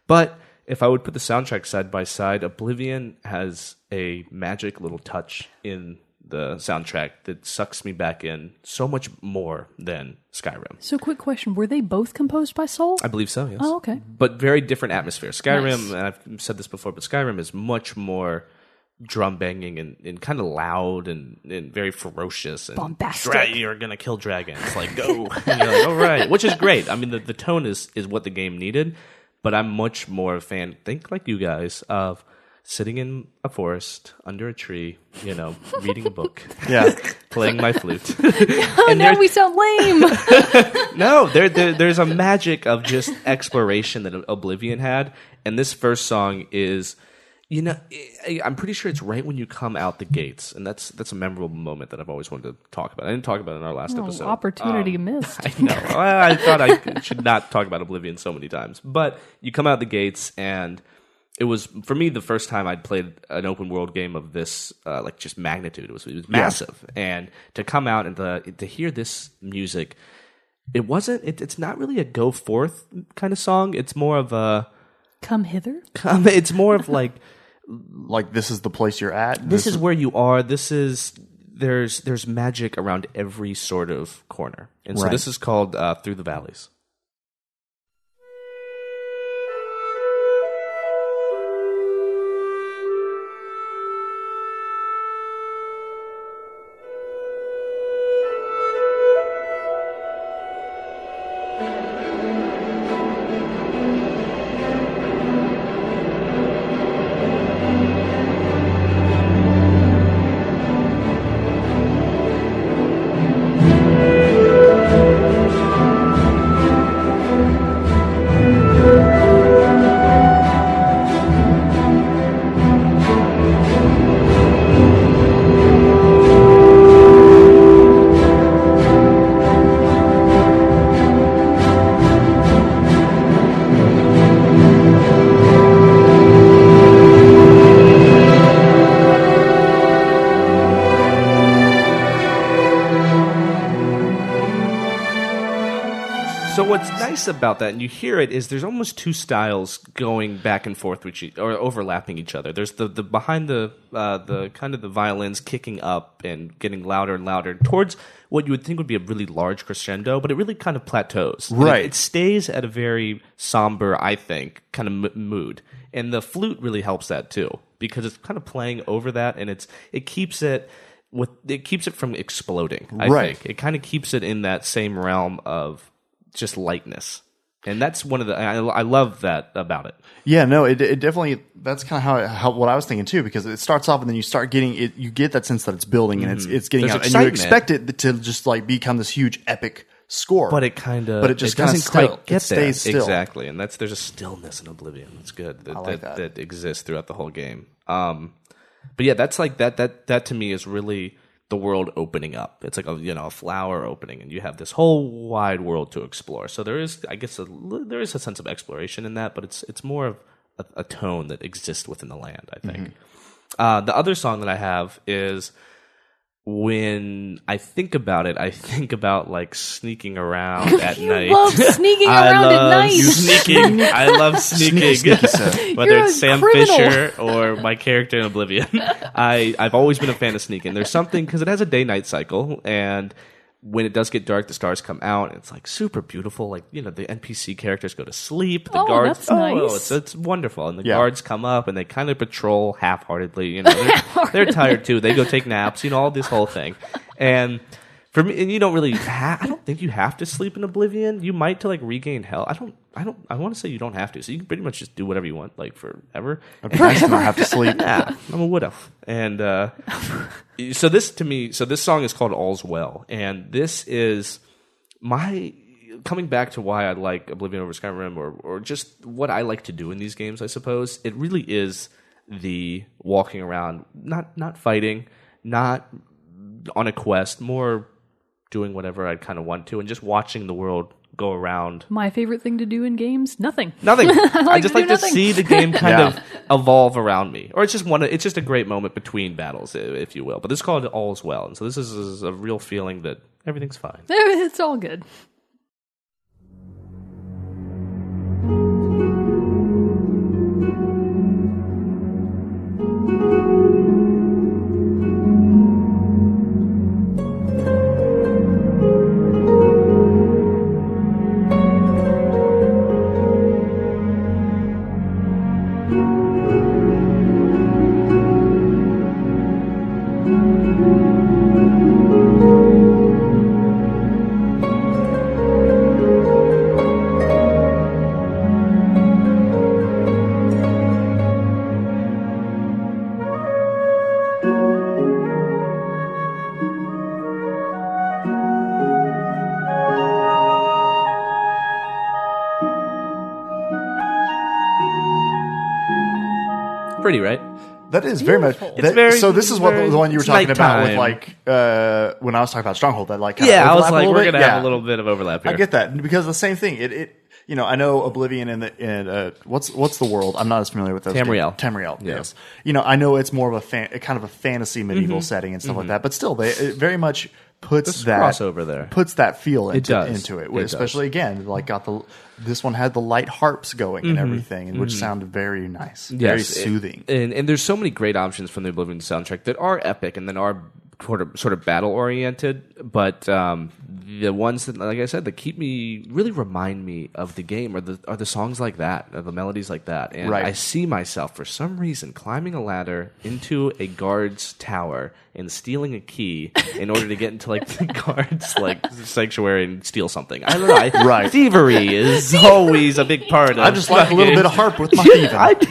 but if I would put the soundtrack side by side, Oblivion has a magic little touch in the soundtrack that sucks me back in so much more than Skyrim. So quick question, were they both composed by Soule? I believe so, yes. Oh, okay. But very different atmosphere. Skyrim, nice. And I've said this before, but Skyrim is much more drum banging and kind of loud and very ferocious. And bombastic. You're going to kill dragons. Like, go. And you're like, all right. Which is great. I mean, the tone is what the game needed, but I'm much more a fan, think like you guys, of... sitting in a forest, under a tree, reading a book. Yeah. Playing my flute. Oh, now we sound lame. No, there's a magic of just exploration that Oblivion had. And this first song is, I'm pretty sure it's right when you come out the gates. And that's a memorable moment that I've always wanted to talk about. I didn't talk about it in our last episode. Opportunity missed. I know. I thought I should not talk about Oblivion so many times. But you come out the gates and... It was, for me, the first time I'd played an open-world game of this, just magnitude. It was massive. Yeah. And to come out and to hear this music, it's not really a go-forth kind of song. It's more of a... Come hither? It's more of like... like, this is the place you're at? This is where you are. This is... There's magic around every sort of corner. And so this is called Through the Valleys. About that, and you hear it, is there's almost two styles going back and forth with or overlapping each other. There's the behind the kind of the violins kicking up and getting louder and louder towards what you would think would be a really large crescendo, but it really kind of plateaus. Right. It stays at a very somber, I think, kind of mood. And the flute really helps that too, because it's kind of playing over that, and it keeps it from exploding, I think. It kind of keeps it in that same realm of just lightness, and that's one of the I love that about it. Yeah, no, it definitely, that's kind of how what I was thinking too, because it starts off and then you start getting it, you get that sense that it's building and it's getting out, excitement. And you expect it to just like become this huge epic score, but it stays still. Exactly, and there's a stillness in Oblivion. It's good that, like that exists throughout the whole game. But yeah, that's like that to me is really the world opening up. It's like a flower opening, and you have this whole wide world to explore. So there is, I guess, a sense of exploration in that, but it's more of a tone that exists within the land, I think. Mm-hmm. The other song that I have is, when I think about it, I think about like sneaking around at night. You love sneaking around at night. I love sneaking. Whether it's Sam Fisher or my character in Oblivion, I've always been a fan of sneaking. There's something, because it has a day-night cycle, and when it does get dark, the stars come out, and it's like super beautiful. Like, the NPC characters go to sleep. The guards, that's nice. It's wonderful. And the guards come up and they kind of patrol half-heartedly. They're tired too. They go take naps. All this whole thing. And For me, and you don't really I don't think you have to sleep in Oblivion. You might to like regain health. I want to say you don't have to. So you can pretty much just do whatever you want, like forever. I'd be nice to not have to sleep. Nah, I'm a wood elf. And this song is called All's Well. And this is my coming back to why I like Oblivion over Skyrim, or just what I like to do in these games, I suppose. It really is the walking around, not fighting, not on a quest, more doing whatever I kind of want to, and just watching the world go around. My favorite thing to do in games, nothing. I just like to see the game kind of evolve around me, or it's just a great moment between battles, if you will. But this is called All's Well, and so this is a real feeling that everything's fine. It's all good. Pretty, right? That is beautiful. This is the one you were talking about with when I was talking about Stronghold. That I was like, we're gonna have a little bit of overlap here. I get that, because the same thing. It you know, I know Oblivion and what's the world? I'm not as familiar with those. Tamriel. Yeah. Yes, you know, I know it's more of a kind of a fantasy medieval setting and stuff like that, but still, it very much puts that crossover there, puts that feel into it. Especially again, this one had the light harps going and everything, which sounded very nice, very soothing. And there's so many great options from the Oblivion soundtrack that are epic and then are sort of battle oriented, but the ones that, like I said, that remind me of the game are the songs like that, or the melodies like that. And I see myself for some reason climbing a ladder into a guard's tower and stealing a key in order to get into the guard's sanctuary and steal something. I don't know. Thievery is always a big part of it. I just like a little bit of harp with my thieving. I do.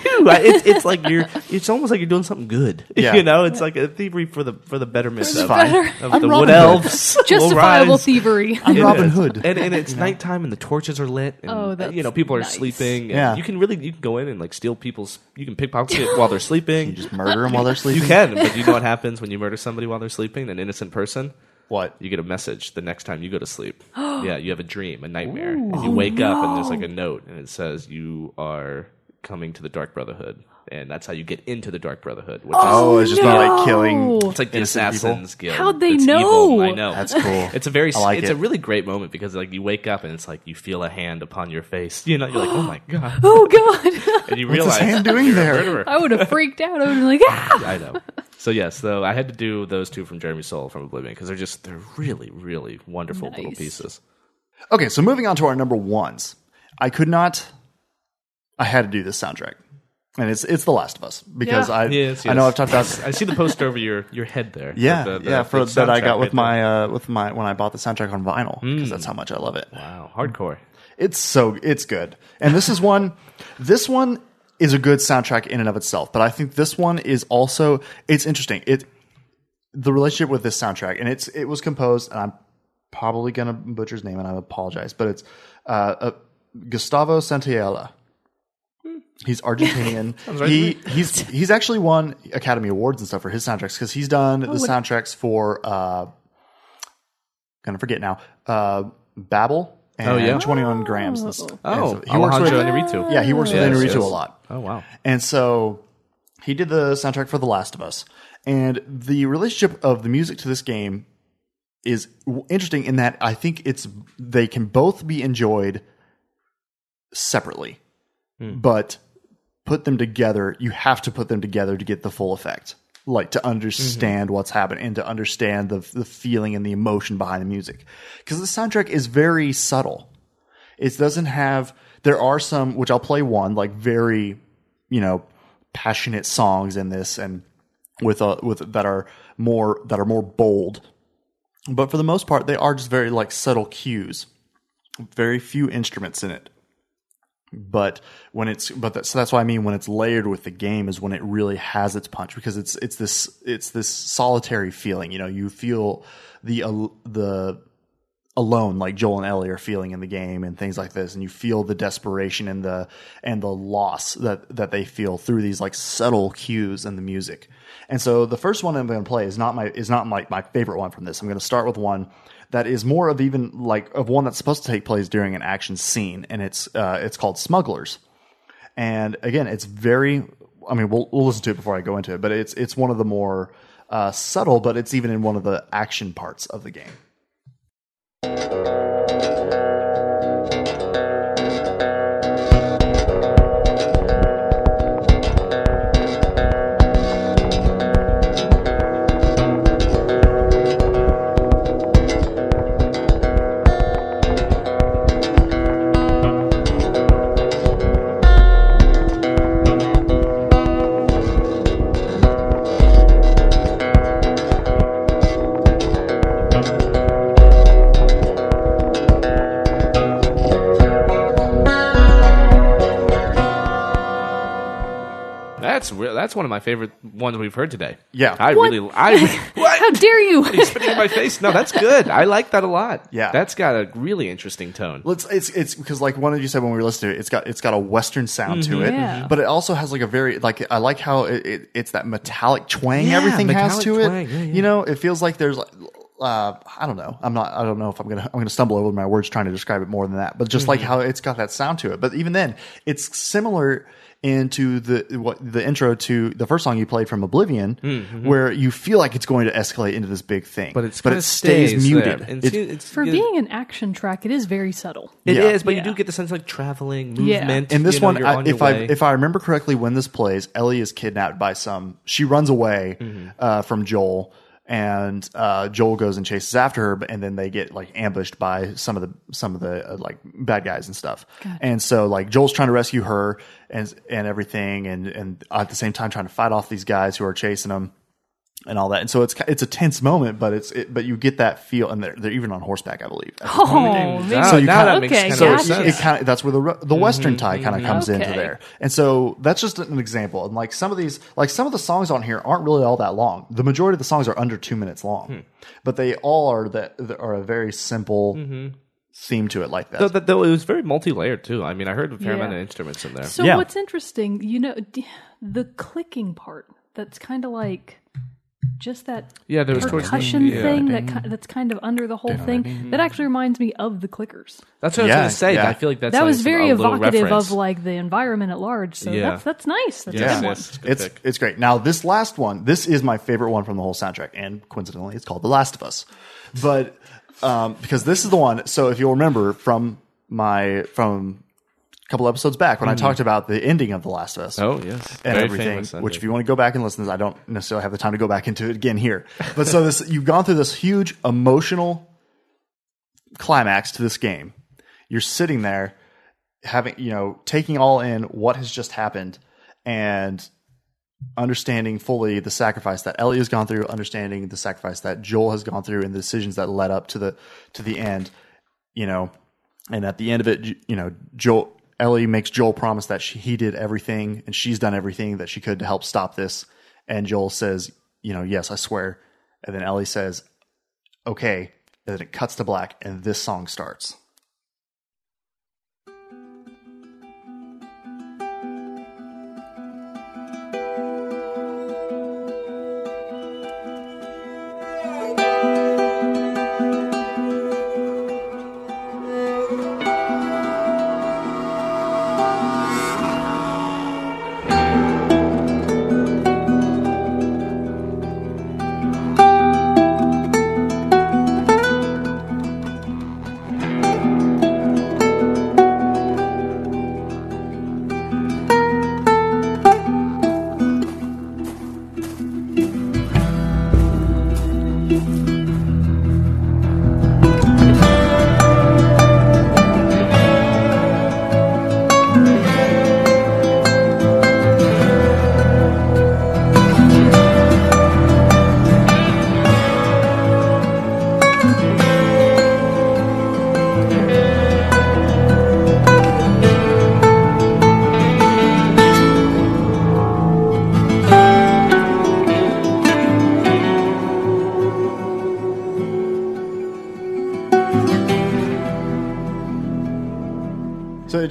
It's almost like you're doing something good. Yeah. You know, it's like a thievery for the betterment of the wood elves. Justifiable thievery. I'm Robin Hood. And it's nighttime and the torches are lit and people are sleeping. Yeah. And you can go in and steal people's, you can pickpocket while they're sleeping. You just murder them while they're sleeping. You can, but you know what happens when you murder somebody while they're sleeping, an innocent person? What? You get a message the next time you go to sleep. Yeah, you have a dream, a nightmare. Ooh, and you wake up and there's a note and it says you are coming to the Dark Brotherhood. And that's how you get into the Dark Brotherhood. It's just not killing. It's like the Assassin's Guild. How'd they know? Evil. I know. That's cool. It's a it's a really great moment because you wake up and it's you feel a hand upon your face. You know, you're oh my god, oh god, and you realize what's his hand doing there? I would have freaked out. I would have been I know. So yes, though I had to do those two from Jeremy Soule from Oblivion because they're really really wonderful little pieces. Okay, so moving on to our number ones, I had to do this soundtrack. And it's The Last of Us because I know I've talked about. I see the poster over your head there. Yeah, that I got with my when I bought the soundtrack on vinyl because that's how much I love it. Wow, hardcore! It's good. And this is one. This one is a good soundtrack in and of itself, but I think this one is also interesting. The relationship with this soundtrack, and it was composed, and I'm probably gonna butcher his name, and I apologize, but it's Gustavo Santiella. He's Argentinian. He's actually won Academy Awards and stuff for his soundtracks because he's done the soundtracks for gonna forget now Babel and 21 Grams. And stuff. And so he works with Inarritu. Yeah, he works with Inarritu a lot. Oh wow! And so he did the soundtrack for The Last of Us, and the relationship of the music to this game is interesting in that I think they can both be enjoyed separately. But put them together, you have to put them together to get the full effect. To understand what's happened and to understand the feeling and the emotion behind the music. Because the soundtrack is very subtle. It doesn't have... There are some, which I'll play one, very, passionate songs in this and that are more bold. But for the most part, they are just very like subtle cues. Very few instruments in it. So that's what I mean when it's layered with the game is when it really has its punch, because it's this solitary feeling, you know, you feel the alone, like Joel and Ellie are feeling in the game and things like this. And you feel the desperation and the loss that they feel through these like subtle cues in the music. And so the first one I'm going to play is not my favorite one from this. I'm going to start with one that is more of one that's supposed to take place during an action scene. And it's called Smugglers. And again, it's we'll listen to it before I go into it, but it's one of the more subtle, but it's even in one of the action parts of the game. That's one of my favorite ones we've heard today. Yeah. What? How dare you? Are you spitting in my face? No, that's good. I like that a lot. Yeah. That's got a really interesting tone. It's because like one of you said when we were listening to it, it's got a Western sound to it. Yeah. But it also has like a very like I like how it's that metallic twang everything has to twang. It. Yeah, yeah. You know, it feels like there's I don't know. I don't know if I'm gonna stumble over my words trying to describe it more than that. But just like how it's got that sound to it. But even then, it's similar into the intro to the first song you played from Oblivion, where you feel like it's going to escalate into this big thing, but it stays muted. Being an action track, it is very subtle. It is, but you do get the sense of like traveling, movement. And this one, if I remember correctly, when this plays, Ellie is kidnapped by she runs away from Joel. And Joel goes and chases after her, and then they get like ambushed by some of the like bad guys and stuff. God. And so like Joel's trying to rescue her and everything, and at the same time trying to fight off these guys who are chasing them and all that. And so it's a tense moment, but you get that feel, and they're even on horseback, I believe. That's where the Western tie kind of comes into there. And so that's just an example. And like some of the songs on here aren't really all that long. The majority of the songs are under 2 minutes long, but they all are a very simple theme to it like that. Though it was very multi-layered too. I mean, I heard a fair amount of instruments in there. So what's interesting, you know, the clicking part, that's kind of like just that percussion thing that's kind of under the whole thing. That actually reminds me of the clickers. That's what I was going to say. Yeah. I feel like that was very evocative reference of like the environment at large. So that's nice. That's a good one. It's great. Now this last one, this is my favorite one from the whole soundtrack, and coincidentally, it's called The Last of Us. But because this is the one. So if you'll remember from couple episodes back when I talked about the ending of The Last of Us. Oh, yes. And everything, which if you want to go back and listen to this, I don't necessarily have the time to go back into it again here. But so you've gone through this huge emotional climax to this game. You're sitting there taking all in what has just happened and understanding fully the sacrifice that Ellie has gone through, understanding the sacrifice that Joel has gone through and the decisions that led up to the end, you know. And at the end of it, you know, Ellie makes Joel promise that he did everything and she's done everything that she could to help stop this. And Joel says, you know, yes, I swear. And then Ellie says, okay. And then it cuts to black and this song starts.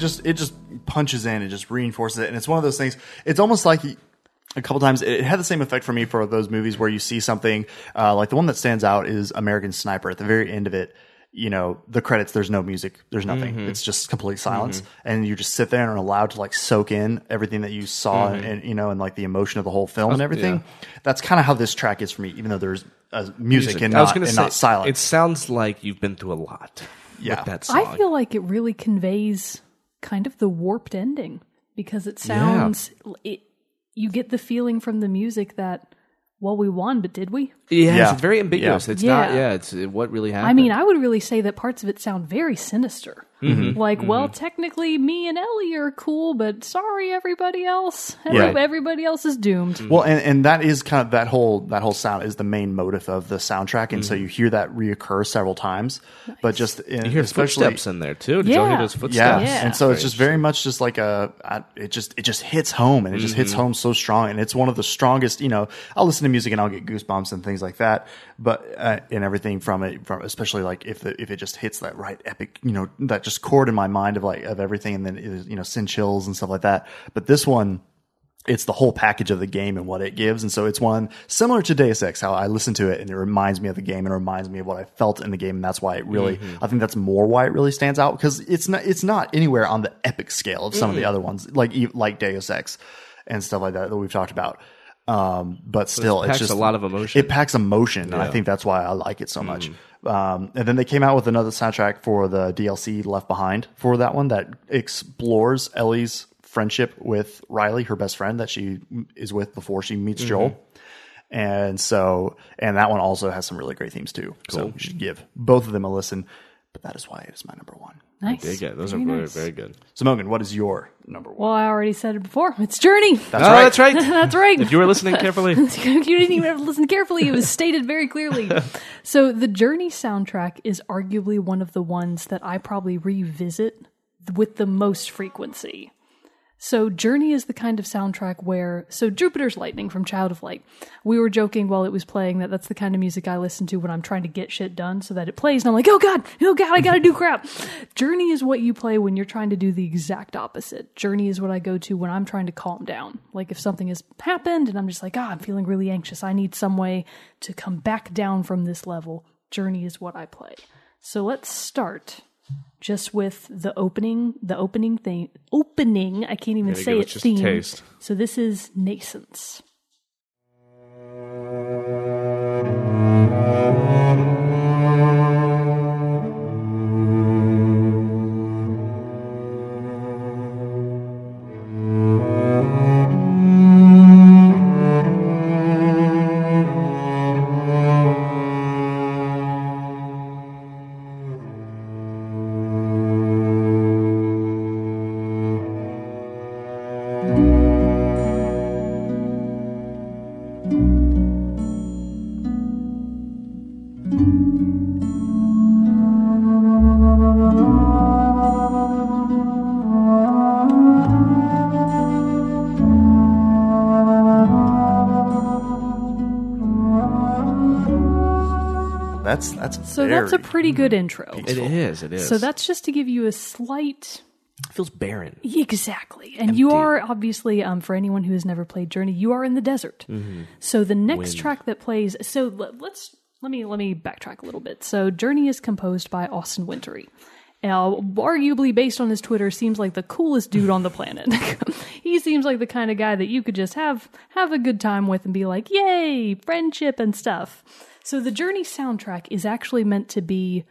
it just punches in. It just reinforces it. And it's one of those things. It's almost like a couple times it had the same effect for me for those movies where you see something like the one that stands out is American Sniper. At the very end of it, you know, the credits, there's no music, there's nothing. Mm-hmm. It's just complete silence. Mm-hmm. And you just sit there and are allowed to like soak in everything that you saw mm-hmm. and, you know, and like the emotion of the whole film and everything. Yeah. That's kind of how this track is for me, even though there's music and, not silence. It sounds like you've been through a lot. Yeah. With that song. I feel like it really conveys kind of the warped ending because it sounds, you get the feeling from the music that, well, we won, but did we? Yeah. It's very ambiguous. Yeah. It's not, it's what really happened. I mean, I would really say that parts of it sound very sinister. Mm-hmm. Like, well, technically me and Ellie are cool, but sorry, everybody else. Everybody else is doomed. Well, and that is kind of that whole sound is the main motive of the soundtrack. And so you hear that reoccur several times. Nice. But just you hear footsteps in there, too. Did y'all hear those footsteps? Yeah. And so it's just very much just like it just hits home, and it just hits home so strong. And it's one of the strongest, you know, I'll listen to music and I'll get goosebumps and things like that, but and everything from it, especially like if it just hits that right epic, you know, that just chord in my mind of everything, and then it is, you know, send chills and stuff like that. But this one, it's the whole package of the game and what it gives, and so it's one similar to Deus Ex, how I listen to it and it reminds me of the game and it reminds me of what I felt in the game, and that's why it really, I think that's more why it really stands out, because it's not anywhere on the epic scale of some of the other ones like Deus Ex and stuff like that we've talked about. But still, it packs just a lot of emotion. It packs emotion, and I think that's why I like it so much. And then they came out with another soundtrack for the DLC Left Behind for that one that explores Ellie's friendship with Riley, her best friend that she is with before she meets Joel. And so, and that one also has some really great themes too. Cool. So you should give both of them a listen. But that is why it is my number one. Nice. I dig it. Those are very, very good. So, Mogan, what is your number one? Well, I already said it before. It's Journey. That's right. That's right. If you were listening carefully. You didn't even have to listen carefully. It was stated very clearly. So the Journey soundtrack is arguably one of the ones that I probably revisit with the most frequency. So Journey is the kind of soundtrack where... So Jupiter's Lightning from Child of Light. We were joking while it was playing that that's the kind of music I listen to when I'm trying to get shit done so that it plays. And I'm like, oh God, I gotta do crap. Journey is what you play when you're trying to do the exact opposite. Journey is what I go to when I'm trying to calm down. Like if something has happened and I'm just like, I'm feeling really anxious. I need some way to come back down from this level. Journey is what I play. So let's start... just with the opening theme. I can't even say it. Theme. Taste. So this is Nascence. So that's a pretty good intro. Peaceful. It is. So that's just to give you a slight... It feels barren. Exactly. And empty. You are obviously, for anyone who has never played Journey, you are in the desert. Mm-hmm. So the next track that plays... So let me backtrack a little bit. So Journey is composed by Austin Wintory. Now, arguably based on his Twitter, seems like the coolest dude on the planet. He seems like the kind of guy that you could just have a good time with and be like, yay, friendship and stuff. So the Journey soundtrack is actually meant to be,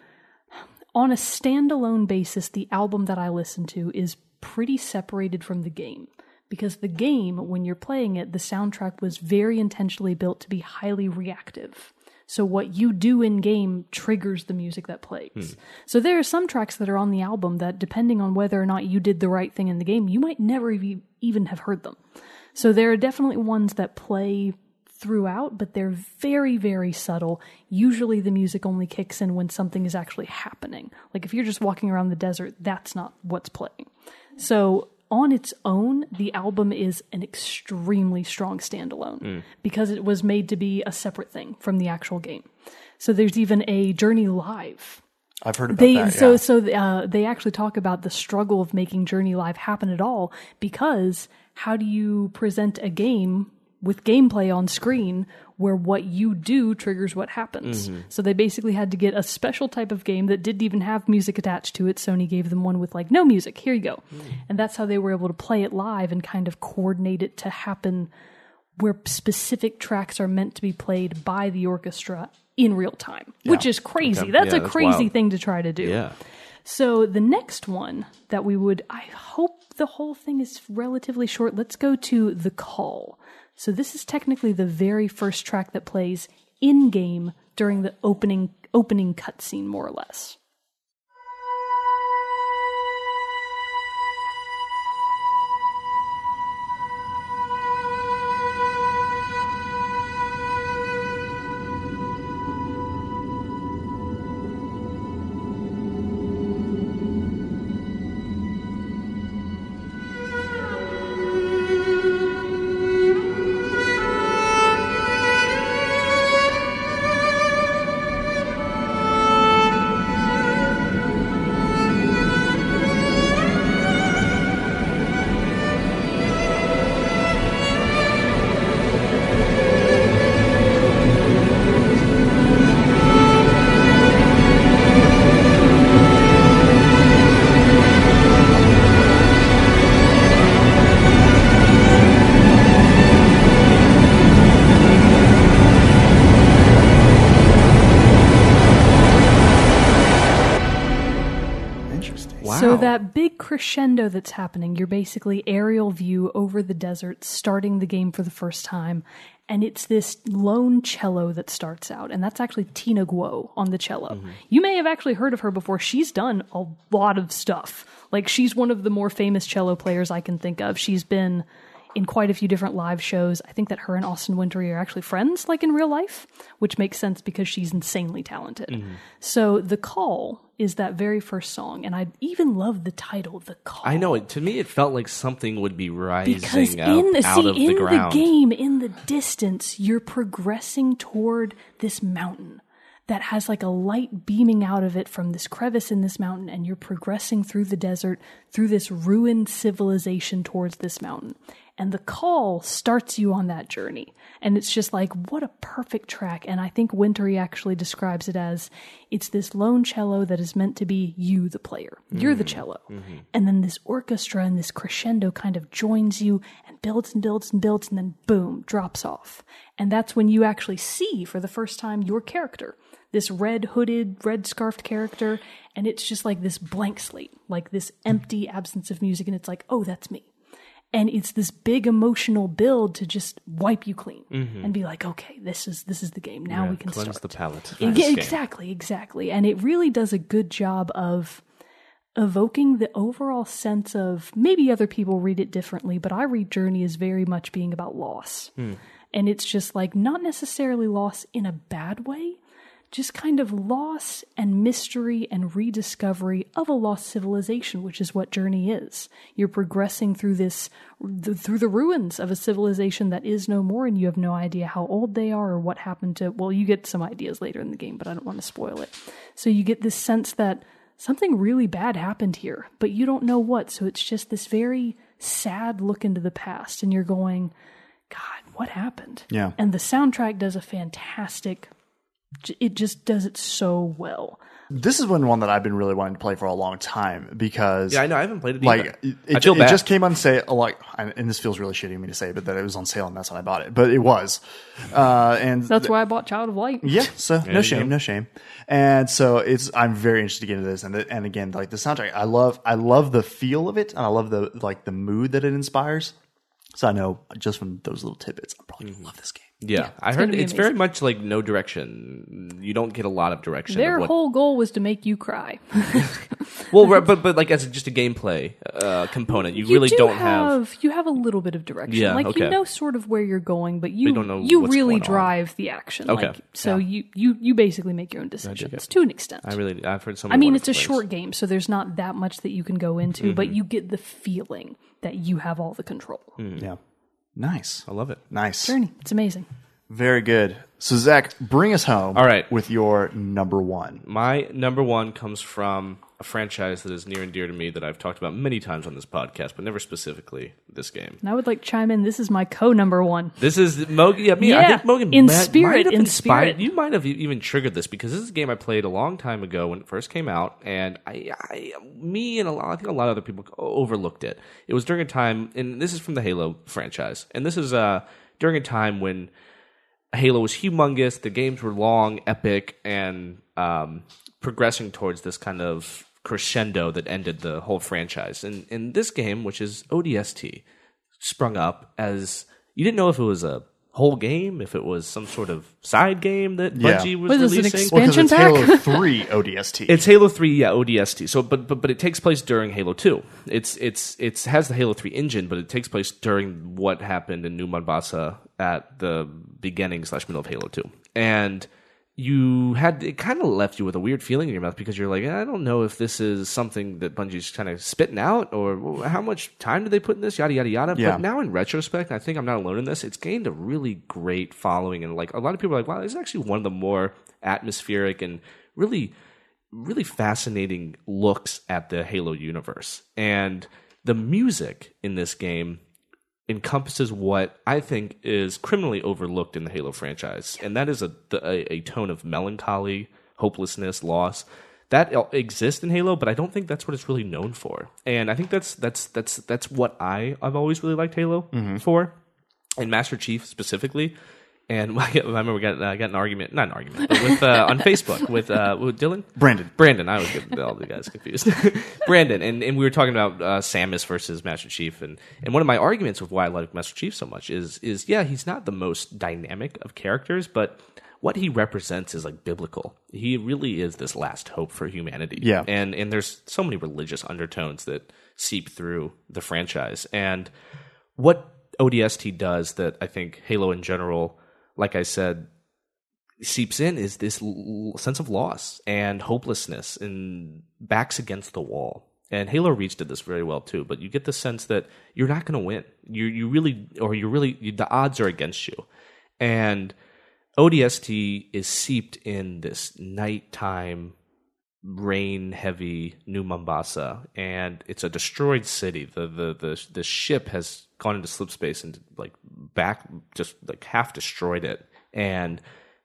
on a standalone basis, the album that I listen to is pretty separated from the game. Because the game, when you're playing it, the soundtrack was very intentionally built to be highly reactive. So what you do in-game triggers the music that plays. So there are some tracks that are on the album that, depending on whether or not you did the right thing in the game, you might never even have heard them. So there are definitely ones that play... throughout, but they're very, very subtle. Usually the music only kicks in when something is actually happening. Like if you're just walking around the desert, that's not what's playing. So on its own, the album is an extremely strong standalone because it was made to be a separate thing from the actual game. So there's even a Journey Live I've heard about that. So they actually talk about the struggle of making Journey Live happen at all, because how do you present a game with gameplay on screen where what you do triggers what happens? Mm-hmm. So they basically had to get a special type of game that didn't even have music attached to it. Sony gave them one with like, no music, here you go. Mm-hmm. And that's how they were able to play it live and kind of coordinate it to happen where specific tracks are meant to be played by the orchestra in real time, which is crazy. Okay. That's crazy wild thing to try to do. Yeah. So the next one that we would, I hope the whole thing is relatively short. Let's go to The Call. So this is technically the very first track that plays in-game during the opening cutscene, more or less. That big crescendo that's happening, you're basically aerial view over the desert, starting the game for the first time, and it's this lone cello that starts out, and that's actually Tina Guo on the cello. Mm-hmm. You may have actually heard of her before. She's done a lot of stuff. Like, she's one of the more famous cello players I can think of. She's been in quite a few different live shows. I think that her and Austin Wintory are actually friends, like in real life, which makes sense because she's insanely talented. Mm-hmm. So The Call is that very first song, and I even love the title, The Call. I know. To me, it felt like something would be rising out of the ground. In the game, in the distance, you're progressing toward this mountain that has like a light beaming out of it from this crevice in this mountain, and you're progressing through the desert, through this ruined civilization towards this mountain. And The Call starts you on that journey. And it's just like, what a perfect track. And I think Wintory actually describes it as, it's this lone cello that is meant to be you, the player. You're the cello. Mm-hmm. And then this orchestra and this crescendo kind of joins you and builds and builds and builds, and then boom, drops off. And that's when you actually see for the first time your character, this red hooded, red scarfed character. And it's just like this blank slate, like this empty absence of music. And it's like, oh, that's me. And it's this big emotional build to just wipe you clean and be like, okay, this is the game. Now we can cleanse the palate. Exactly. And it really does a good job of evoking the overall sense of, maybe other people read it differently, but I read Journey as very much being about loss. Mm. And it's just like, not necessarily loss in a bad way, just kind of loss and mystery and rediscovery of a lost civilization, which is what Journey is. You're progressing through through the ruins of a civilization that is no more, and you have no idea how old they are or what happened to, well, you get some ideas later in the game, but I don't want to spoil it. So you get this sense that something really bad happened here, but you don't know what. So it's just this very sad look into the past, and you're going, God, what happened? Yeah. And the soundtrack does a fantastic It just does it so well. This is one that I've been really wanting to play for a long time because... Yeah, I know. I haven't played it either. It just came on sale. Like, and this feels really shitty of me to say, but that it was on sale and that's when I bought it. But it was. And that's why I bought Child of Light. Yeah, so no shame. And so I'm very interested to get into this. And again, like the soundtrack, I love the feel of it, and I love the mood that it inspires. So I know just from those little tidbits, I'm probably going to love this game. Yeah, I heard it's very much like no direction. You don't get a lot of direction. Their whole goal was to make you cry. Well, but like as just a gameplay component, you really don't have... You have a little bit of direction. Yeah, like you know sort of where you're going, but you really drive the action. Okay. Like, so you basically make your own decisions to an extent. I've heard so many. I mean, it's a short game, so there's not that much that you can go into, but you get the feeling that you have all the control. Mm. Yeah. Nice. I love it. Nice. Journey. It's amazing. Very good. So, Zach, bring us home all right. with your number one. My number one comes from a franchise that is near and dear to me that I've talked about many times on this podcast, but never specifically this game. And I would like to chime in. This is my co-number one. This is Mogan. Yeah, I think Mogan might have inspired. You might have even triggered this because this is a game I played a long time ago when it first came out, and I think a lot of other people overlooked it. It was during a time, and this is from the Halo franchise, and this is during a time when Halo was humongous, the games were long, epic, and progressing towards this kind of crescendo that ended the whole franchise. And this game, which is ODST, sprung up as... You didn't know if it was a whole game, if it was some sort of side game that Bungie was releasing. Was it an expansion pack? Well, it's Halo 3 ODST. It's Halo 3, yeah, ODST. So, but it takes place during Halo 2. It has the Halo 3 engine, but it takes place during what happened in New Mombasa at the beginning/middle of Halo 2. And you had it kind of left you with a weird feeling in your mouth because you're like, I don't know if this is something that Bungie's kind of spitting out or how much time do they put in this, yada, yada, yada. Yeah. But now in retrospect, I think I'm not alone in this, it's gained a really great following. And like a lot of people are like, wow, this is actually one of the more atmospheric and really, really fascinating looks at the Halo universe. And the music in this game encompasses what I think is criminally overlooked in the Halo franchise, and that is a tone of melancholy, hopelessness, loss that exists in Halo, but I don't think that's what it's really known for. And I think that's what I've always really liked Halo for, and Master Chief specifically. And I remember we got an argument, not an argument, but with on Facebook with Dylan, Brandon. I always get all the guys confused. Brandon and we were talking about Samus versus Master Chief, and one of my arguments with why I like Master Chief so much is he's not the most dynamic of characters, but what he represents is like biblical. He really is this last hope for humanity. Yeah, and there's so many religious undertones that seep through the franchise, and what ODST does that I think Halo in general, like I said, seeps in is this sense of loss and hopelessness and backs against the wall. And Halo Reach did this very well too, but you get the sense that you're not going to win. You really, the odds are against you. And ODST is seeped in this nighttime, rain-heavy New Mombasa, and it's a destroyed city. The ship has gone into slip space and half destroyed it, and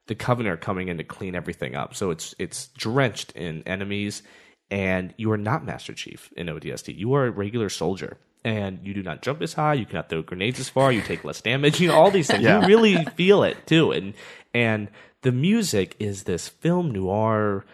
the Covenant are coming in to clean everything up. So it's drenched in enemies, and you are not Master Chief in ODST. You are a regular soldier, and you do not jump as high. You cannot throw grenades as far. You take less damage. You know, all these things. Yeah. You really feel it too, and the music is this film noir,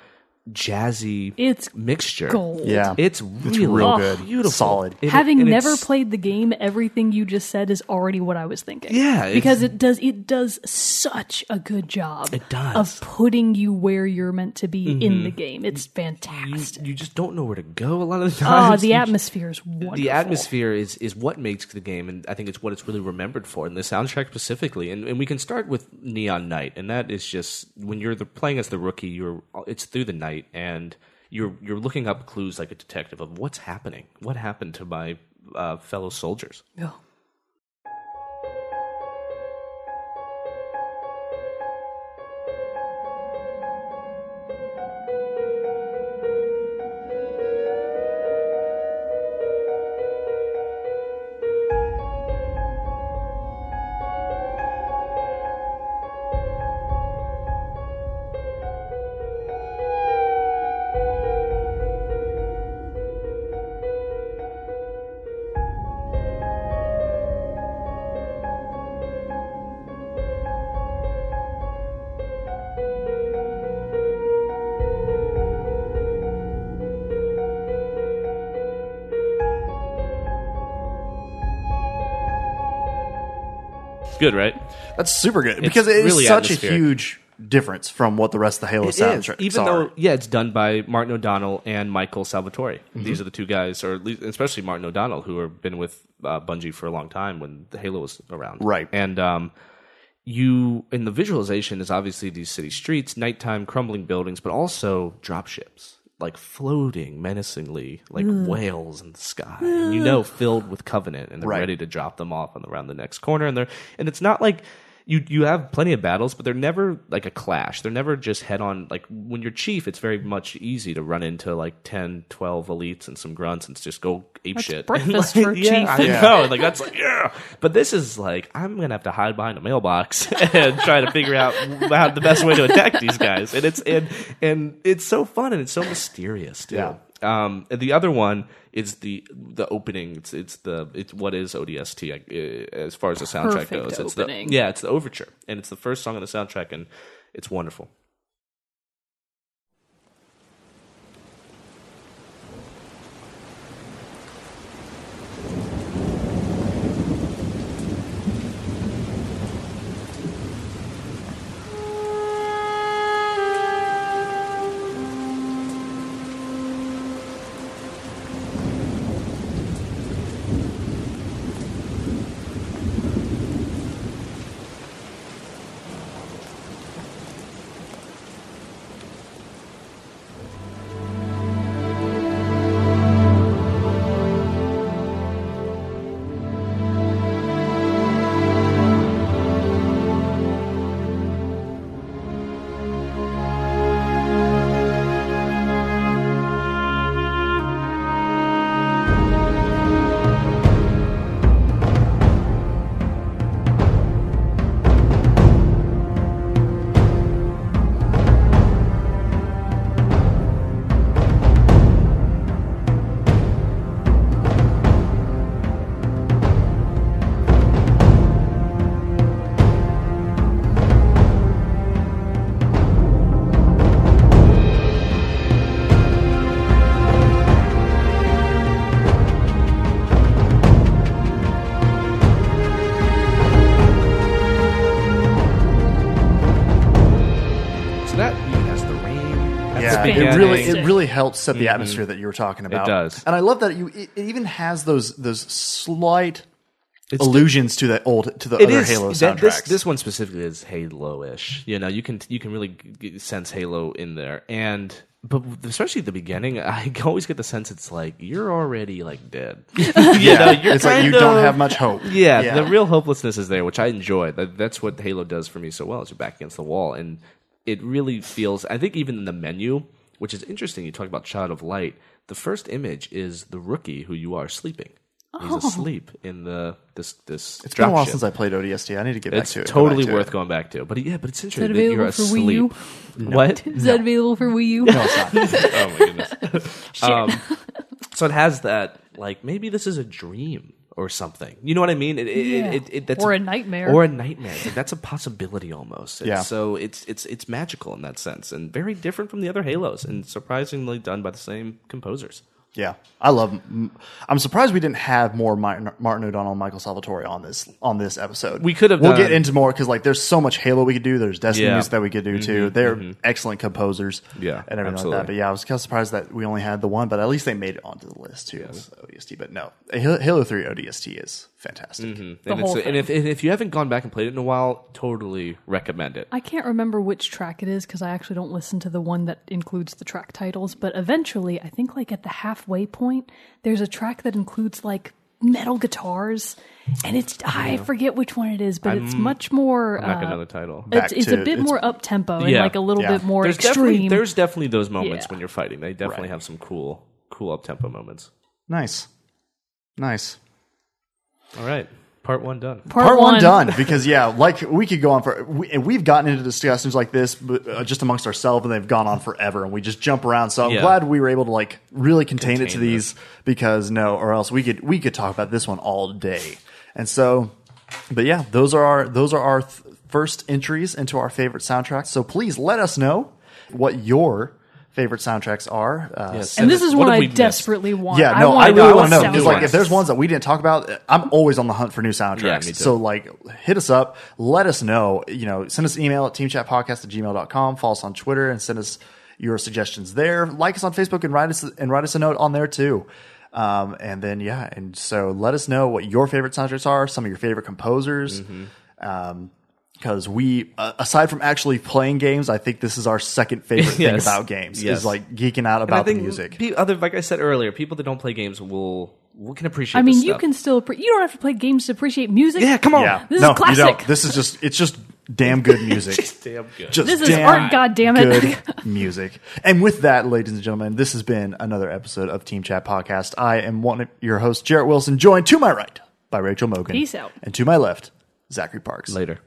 jazzy mixture. Gold. Yeah, it's real good, beautiful, solid. Having never played the game, everything you just said is already what I was thinking. Yeah, because it does such a good job. It does of putting you where you're meant to be in the game. It's fantastic. You just don't know where to go a lot of the time. Oh, the atmosphere is wonderful. The atmosphere is what makes the game, and I think it's what it's really remembered for, and the soundtrack specifically. And we can start with Neon Knight, and that is just when you're playing as the rookie, it's through the night. And you're looking up clues like a detective of what's happening. What happened to my fellow soldiers? Yeah. Good, right? That's super good, because it's really such a huge difference from what the rest of the Halo soundtracks are. Yeah, it's done by Martin O'Donnell and Michael Salvatore. Mm-hmm. These are the two guys, or at least, especially Martin O'Donnell, who have been with Bungie for a long time when the Halo was around. Right. And the visualization is obviously these city streets, nighttime, crumbling buildings, but also dropships, like floating menacingly, like whales in the sky, and filled with Covenant, and they're ready to drop them off around the next corner. And it's not like you have plenty of battles, but they're never like a clash. They're never just head on. Like when you're chief, it's very much easy to run into like 10, 12 elites and some grunts and just go ape shit. Breakfast like, for chief. I know. Like that's like, yeah. But this is like, I'm gonna have to hide behind a mailbox and try to figure out how the best way to attack these guys. And it's so fun and it's so mysterious, dude. Yeah. And the other one is the opening. It's what is ODST as far as the soundtrack goes. It's the overture, and it's the first song on the soundtrack, and it's wonderful. It really helps set the atmosphere that you were talking about. It does, and I love that it even has those slight allusions to the other Halo soundtracks. This one specifically is Halo-ish. You know, you can really sense Halo in there, but especially at the beginning, I always get the sense it's like you're already like dead. you don't have much hope. Yeah, the real hopelessness is there, which I enjoy. That's what Halo does for me so well. Is you're back against the wall and. It really feels, I think even in the menu, which is interesting, you talk about Child of Light, the first image is the rookie who you are sleeping. Oh. He's asleep in this It's been a while since I played ODST. I need to get back to it. It's totally worth going back to. But yeah, but it's interesting that you're asleep. What? Is that available for Wii U? No, it's not. Oh my goodness. So it has that, like, maybe this is a dream. Or something, you know what I mean? That's or a nightmare, That's a possibility almost. And so it's magical in that sense, and very different from the other Halos, and surprisingly done by the same composers. Yeah, I love. I'm surprised we didn't have more Martin O'Donnell, and Michael Salvatore on this episode. We could have. We'll get into more because like there's so much Halo we could do. There's Destiny music that we could do too. They're excellent composers. Yeah, and everything absolutely. Like that. But yeah, I was kind of surprised that we only had the one, but at least they made it onto the list too. Yes. ODST, but no, Halo 3 ODST is fantastic. Mm-hmm. And if you haven't gone back and played it in a while, totally recommend it. I can't remember which track it is because I actually don't listen to the one that includes the track titles. But eventually, I think like at the halfway point, there's a track that includes like metal guitars, and I forget which one it is, but it's much more. I'm not gonna know the title. It's more up tempo and like a little bit more extreme. There's definitely those moments when you're fighting. They definitely have some cool up tempo moments. Nice. All right. Part 1 done. Part one done because like we could go on for. We've gotten into discussions like this just amongst ourselves, and they've gone on forever, and we just jump around. So I'm glad we were able to like really contain it to these because or else we could talk about this one all day. And so, but yeah, those are our first entries into our favorite soundtracks. So please let us know what your favorite soundtracks are. And this is what I desperately want. Yeah, no, I really want to know. Because like, if there's ones that we didn't talk about, I'm always on the hunt for new soundtracks. Yeah, me too. So like, hit us up. Let us know. Send us an email at teamchatpodcast@gmail.com. Follow us on Twitter and send us your suggestions there. Like us on Facebook and write us a note on there too. And then, and so let us know what your favorite soundtracks are, some of your favorite composers. because we, aside from actually playing games, I think this is our second favorite thing about games, is like geeking out about the music. Like I said earlier, people that don't play games can appreciate. I mean, you can still you don't have to play games to appreciate music. Yeah, come on, this is classic. You don't. This is just damn good music. Just damn good. This is art, goddammit. Good music. And with that, ladies and gentlemen, this has been another episode of Team Chat Podcast. I am one of your hosts, Jarrett Wilson, joined to my right by Rachel Morgan. Peace out. And to my left, Zachary Parks. Later.